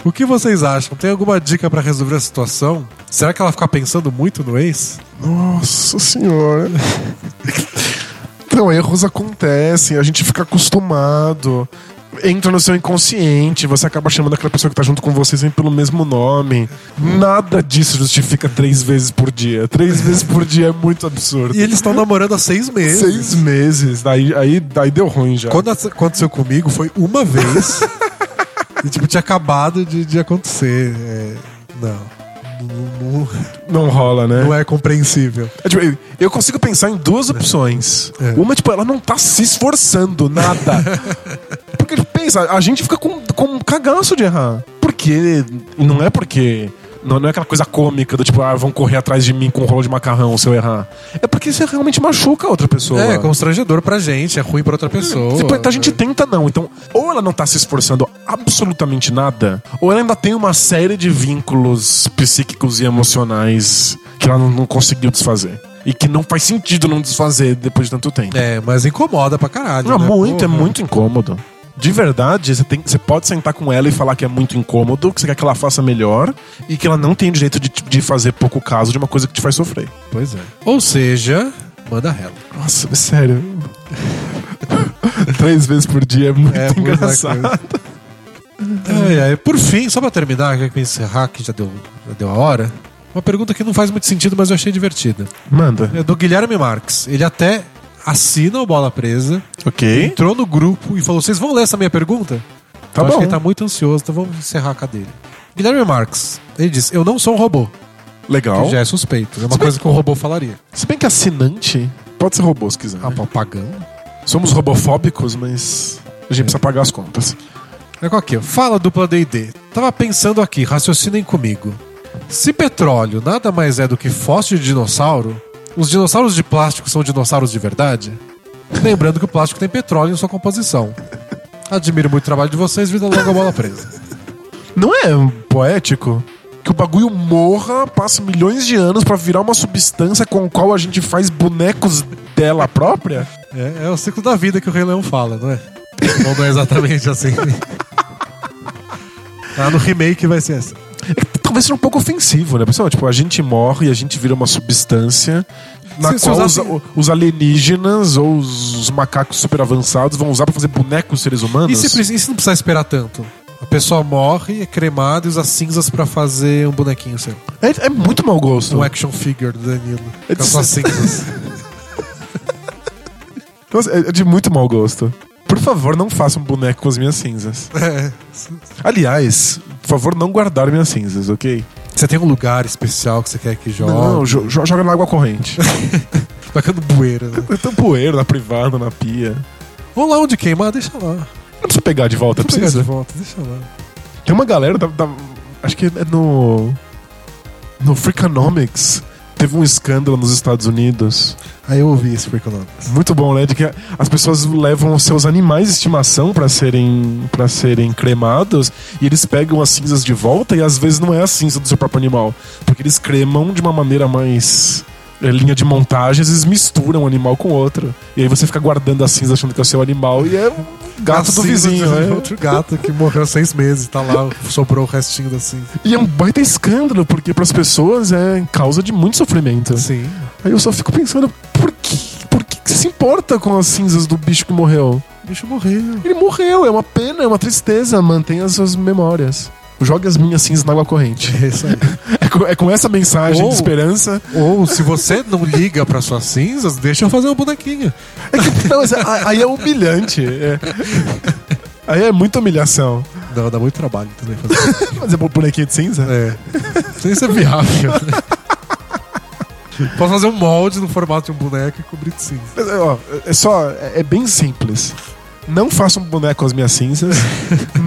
O que vocês acham? Tem alguma dica pra resolver a situação? Será que ela fica pensando muito no ex? Nossa senhora. Então, erros acontecem, a gente fica acostumado. Entra no seu inconsciente, você acaba chamando aquela pessoa que tá junto com você sempre pelo mesmo nome. Nada disso justifica 3 vezes por dia. 3 vezes por dia é muito absurdo. E eles estão namorando há 6 meses. 6 meses. Daí deu ruim já. Quando aconteceu comigo, foi uma vez. E tipo, tinha acabado de acontecer. Não rola, né? Não é compreensível. Tipo, eu consigo pensar em 2 opções. Uma, tipo, ela não tá se esforçando nada. Porque pensa, a gente fica com um cagaço de errar. Porque não é aquela coisa cômica do tipo, vão correr atrás de mim com um rolo de macarrão se eu errar. É porque você realmente machuca a outra pessoa. É constrangedor pra gente, é ruim pra outra pessoa. Então a gente tenta não. Então, ou ela não tá se esforçando absolutamente nada, ou ela ainda tem uma série de vínculos psíquicos e emocionais que ela não conseguiu desfazer. E que não faz sentido não desfazer depois de tanto tempo. Mas incomoda pra caralho. Não, né? Muito, é muito incômodo. De verdade, você pode sentar com ela e falar que é muito incômodo, que você quer que ela faça melhor e que ela não tem o direito de fazer pouco caso de uma coisa que te faz sofrer. Pois é. Ou seja, manda ela. Nossa, mas sério. 3 vezes por dia é muito engraçado. Por fim, só pra terminar, que encerrar, que já deu a hora. Uma pergunta que não faz muito sentido, mas eu achei divertida. Manda. É do Guilherme Marques. Ele até assina o Bola Presa. Ok. Entrou no grupo e falou: vocês vão ler essa minha pergunta? Tá bom. Acho que ele tá muito ansioso, então vamos encerrar a cadeira. Guilherme Marques, ele diz: eu não sou um robô. Legal. Que já é suspeito. É uma coisa que um robô falaria. Se bem que assinante pode ser robô se quiser. Ah, pagando. Somos robofóbicos, mas a gente precisa pagar as contas. Olha aqui, ó. Fala dupla D&D. Tava pensando aqui, raciocinem comigo. Se petróleo nada mais é do que fóssil de dinossauro, os dinossauros de plástico são dinossauros de verdade? Lembrando que o plástico tem petróleo em sua composição. Admiro muito o trabalho de vocês, vida longa, Bola Presa. Não é poético? Que o bagulho morra, passa milhões de anos pra virar uma substância com a qual a gente faz bonecos dela própria? É o ciclo da vida que o Rei Leão fala, não é? Ou não é exatamente assim. Lá no remake vai ser assim. Talvez seja um pouco ofensivo, né, pessoal? Tipo, a gente morre e a gente vira uma substância na qual os alienígenas ou os macacos super avançados vão usar pra fazer bonecos seres humanos. E se não precisar esperar tanto? A pessoa morre, é cremada e usa cinzas pra fazer um bonequinho seu. É muito mau gosto. Um action figure do Danilo. É com suas cinzas. É de muito mau gosto. Por favor, não faça um boneco com as minhas cinzas. É. Aliás, por favor, não guardar minhas cinzas, ok? Você tem um lugar especial que você quer que jogue? Não, joga na água corrente. Tacando bueira. Né? Tacando bueira na privada, na pia. Ou lá onde queimar, deixa lá. Não precisa pegar de volta, precisa? Pegar de volta, deixa lá. Tem uma galera, acho que é no Freakonomics, teve um escândalo nos Estados Unidos. Eu ouvi esse Freakonomics. Muito bom, né? De que as pessoas levam os seus animais de estimação pra serem cremados e eles pegam as cinzas de volta e às vezes não é a cinza do seu próprio animal. Porque eles cremam de uma maneira mais... linha de montagem, eles misturam um animal com outro. E aí você fica guardando a cinza achando que é o seu animal e é um gato do vizinho. É outro gato que morreu há 6 meses, tá lá, sobrou o restinho da cinza. E é um baita escândalo, porque pras pessoas é causa de muito sofrimento. Sim. Aí eu só fico pensando, por que você se importa com as cinzas do bicho que morreu? O bicho morreu. Ele morreu, é uma pena, é uma tristeza, mantenha as suas memórias. Jogue as minhas cinzas na água corrente. É isso aí. É com essa mensagem de esperança. Ou, se você não liga para suas cinzas, deixa eu fazer um bonequinho. Aí é humilhante. Aí é muita humilhação. Dá muito trabalho também fazer. Fazer bonequinho de cinza? É. Isso é viável. Posso fazer um molde no formato de um boneco e cobrir de cinza. Mas, ó, é bem simples. Não faça um boneco com as minhas cinzas.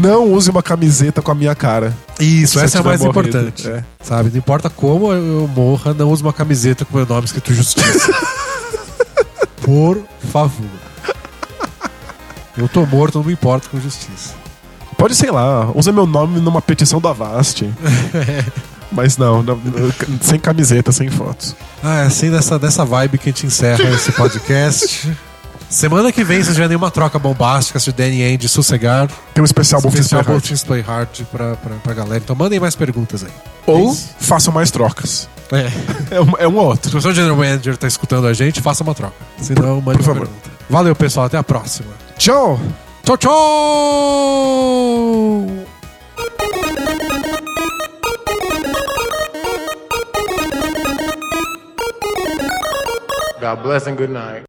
Não use uma camiseta com a minha cara. Isso, essa é a mais importante. É. Sabe? Não importa como eu morra, não use uma camiseta com o meu nome escrito Justiça. Por favor. Eu tô morto, não me importo com justiça. Pode, sei lá, usa meu nome numa petição da Avast. Mas não, sem camiseta, sem fotos. É assim nessa vibe que a gente encerra esse podcast. Semana que vem, se tiver nenhuma troca bombástica, se o Danny Ainge sossegar, tem um especial Boltins Play Hard pra galera. Então mandem mais perguntas aí. Ou façam mais trocas. É um ou outro. Se o General Manager tá escutando a gente, faça uma troca. Se não, mande uma pergunta. Valeu, pessoal. Até a próxima. Tchau. Tchau, tchau. God bless and good night.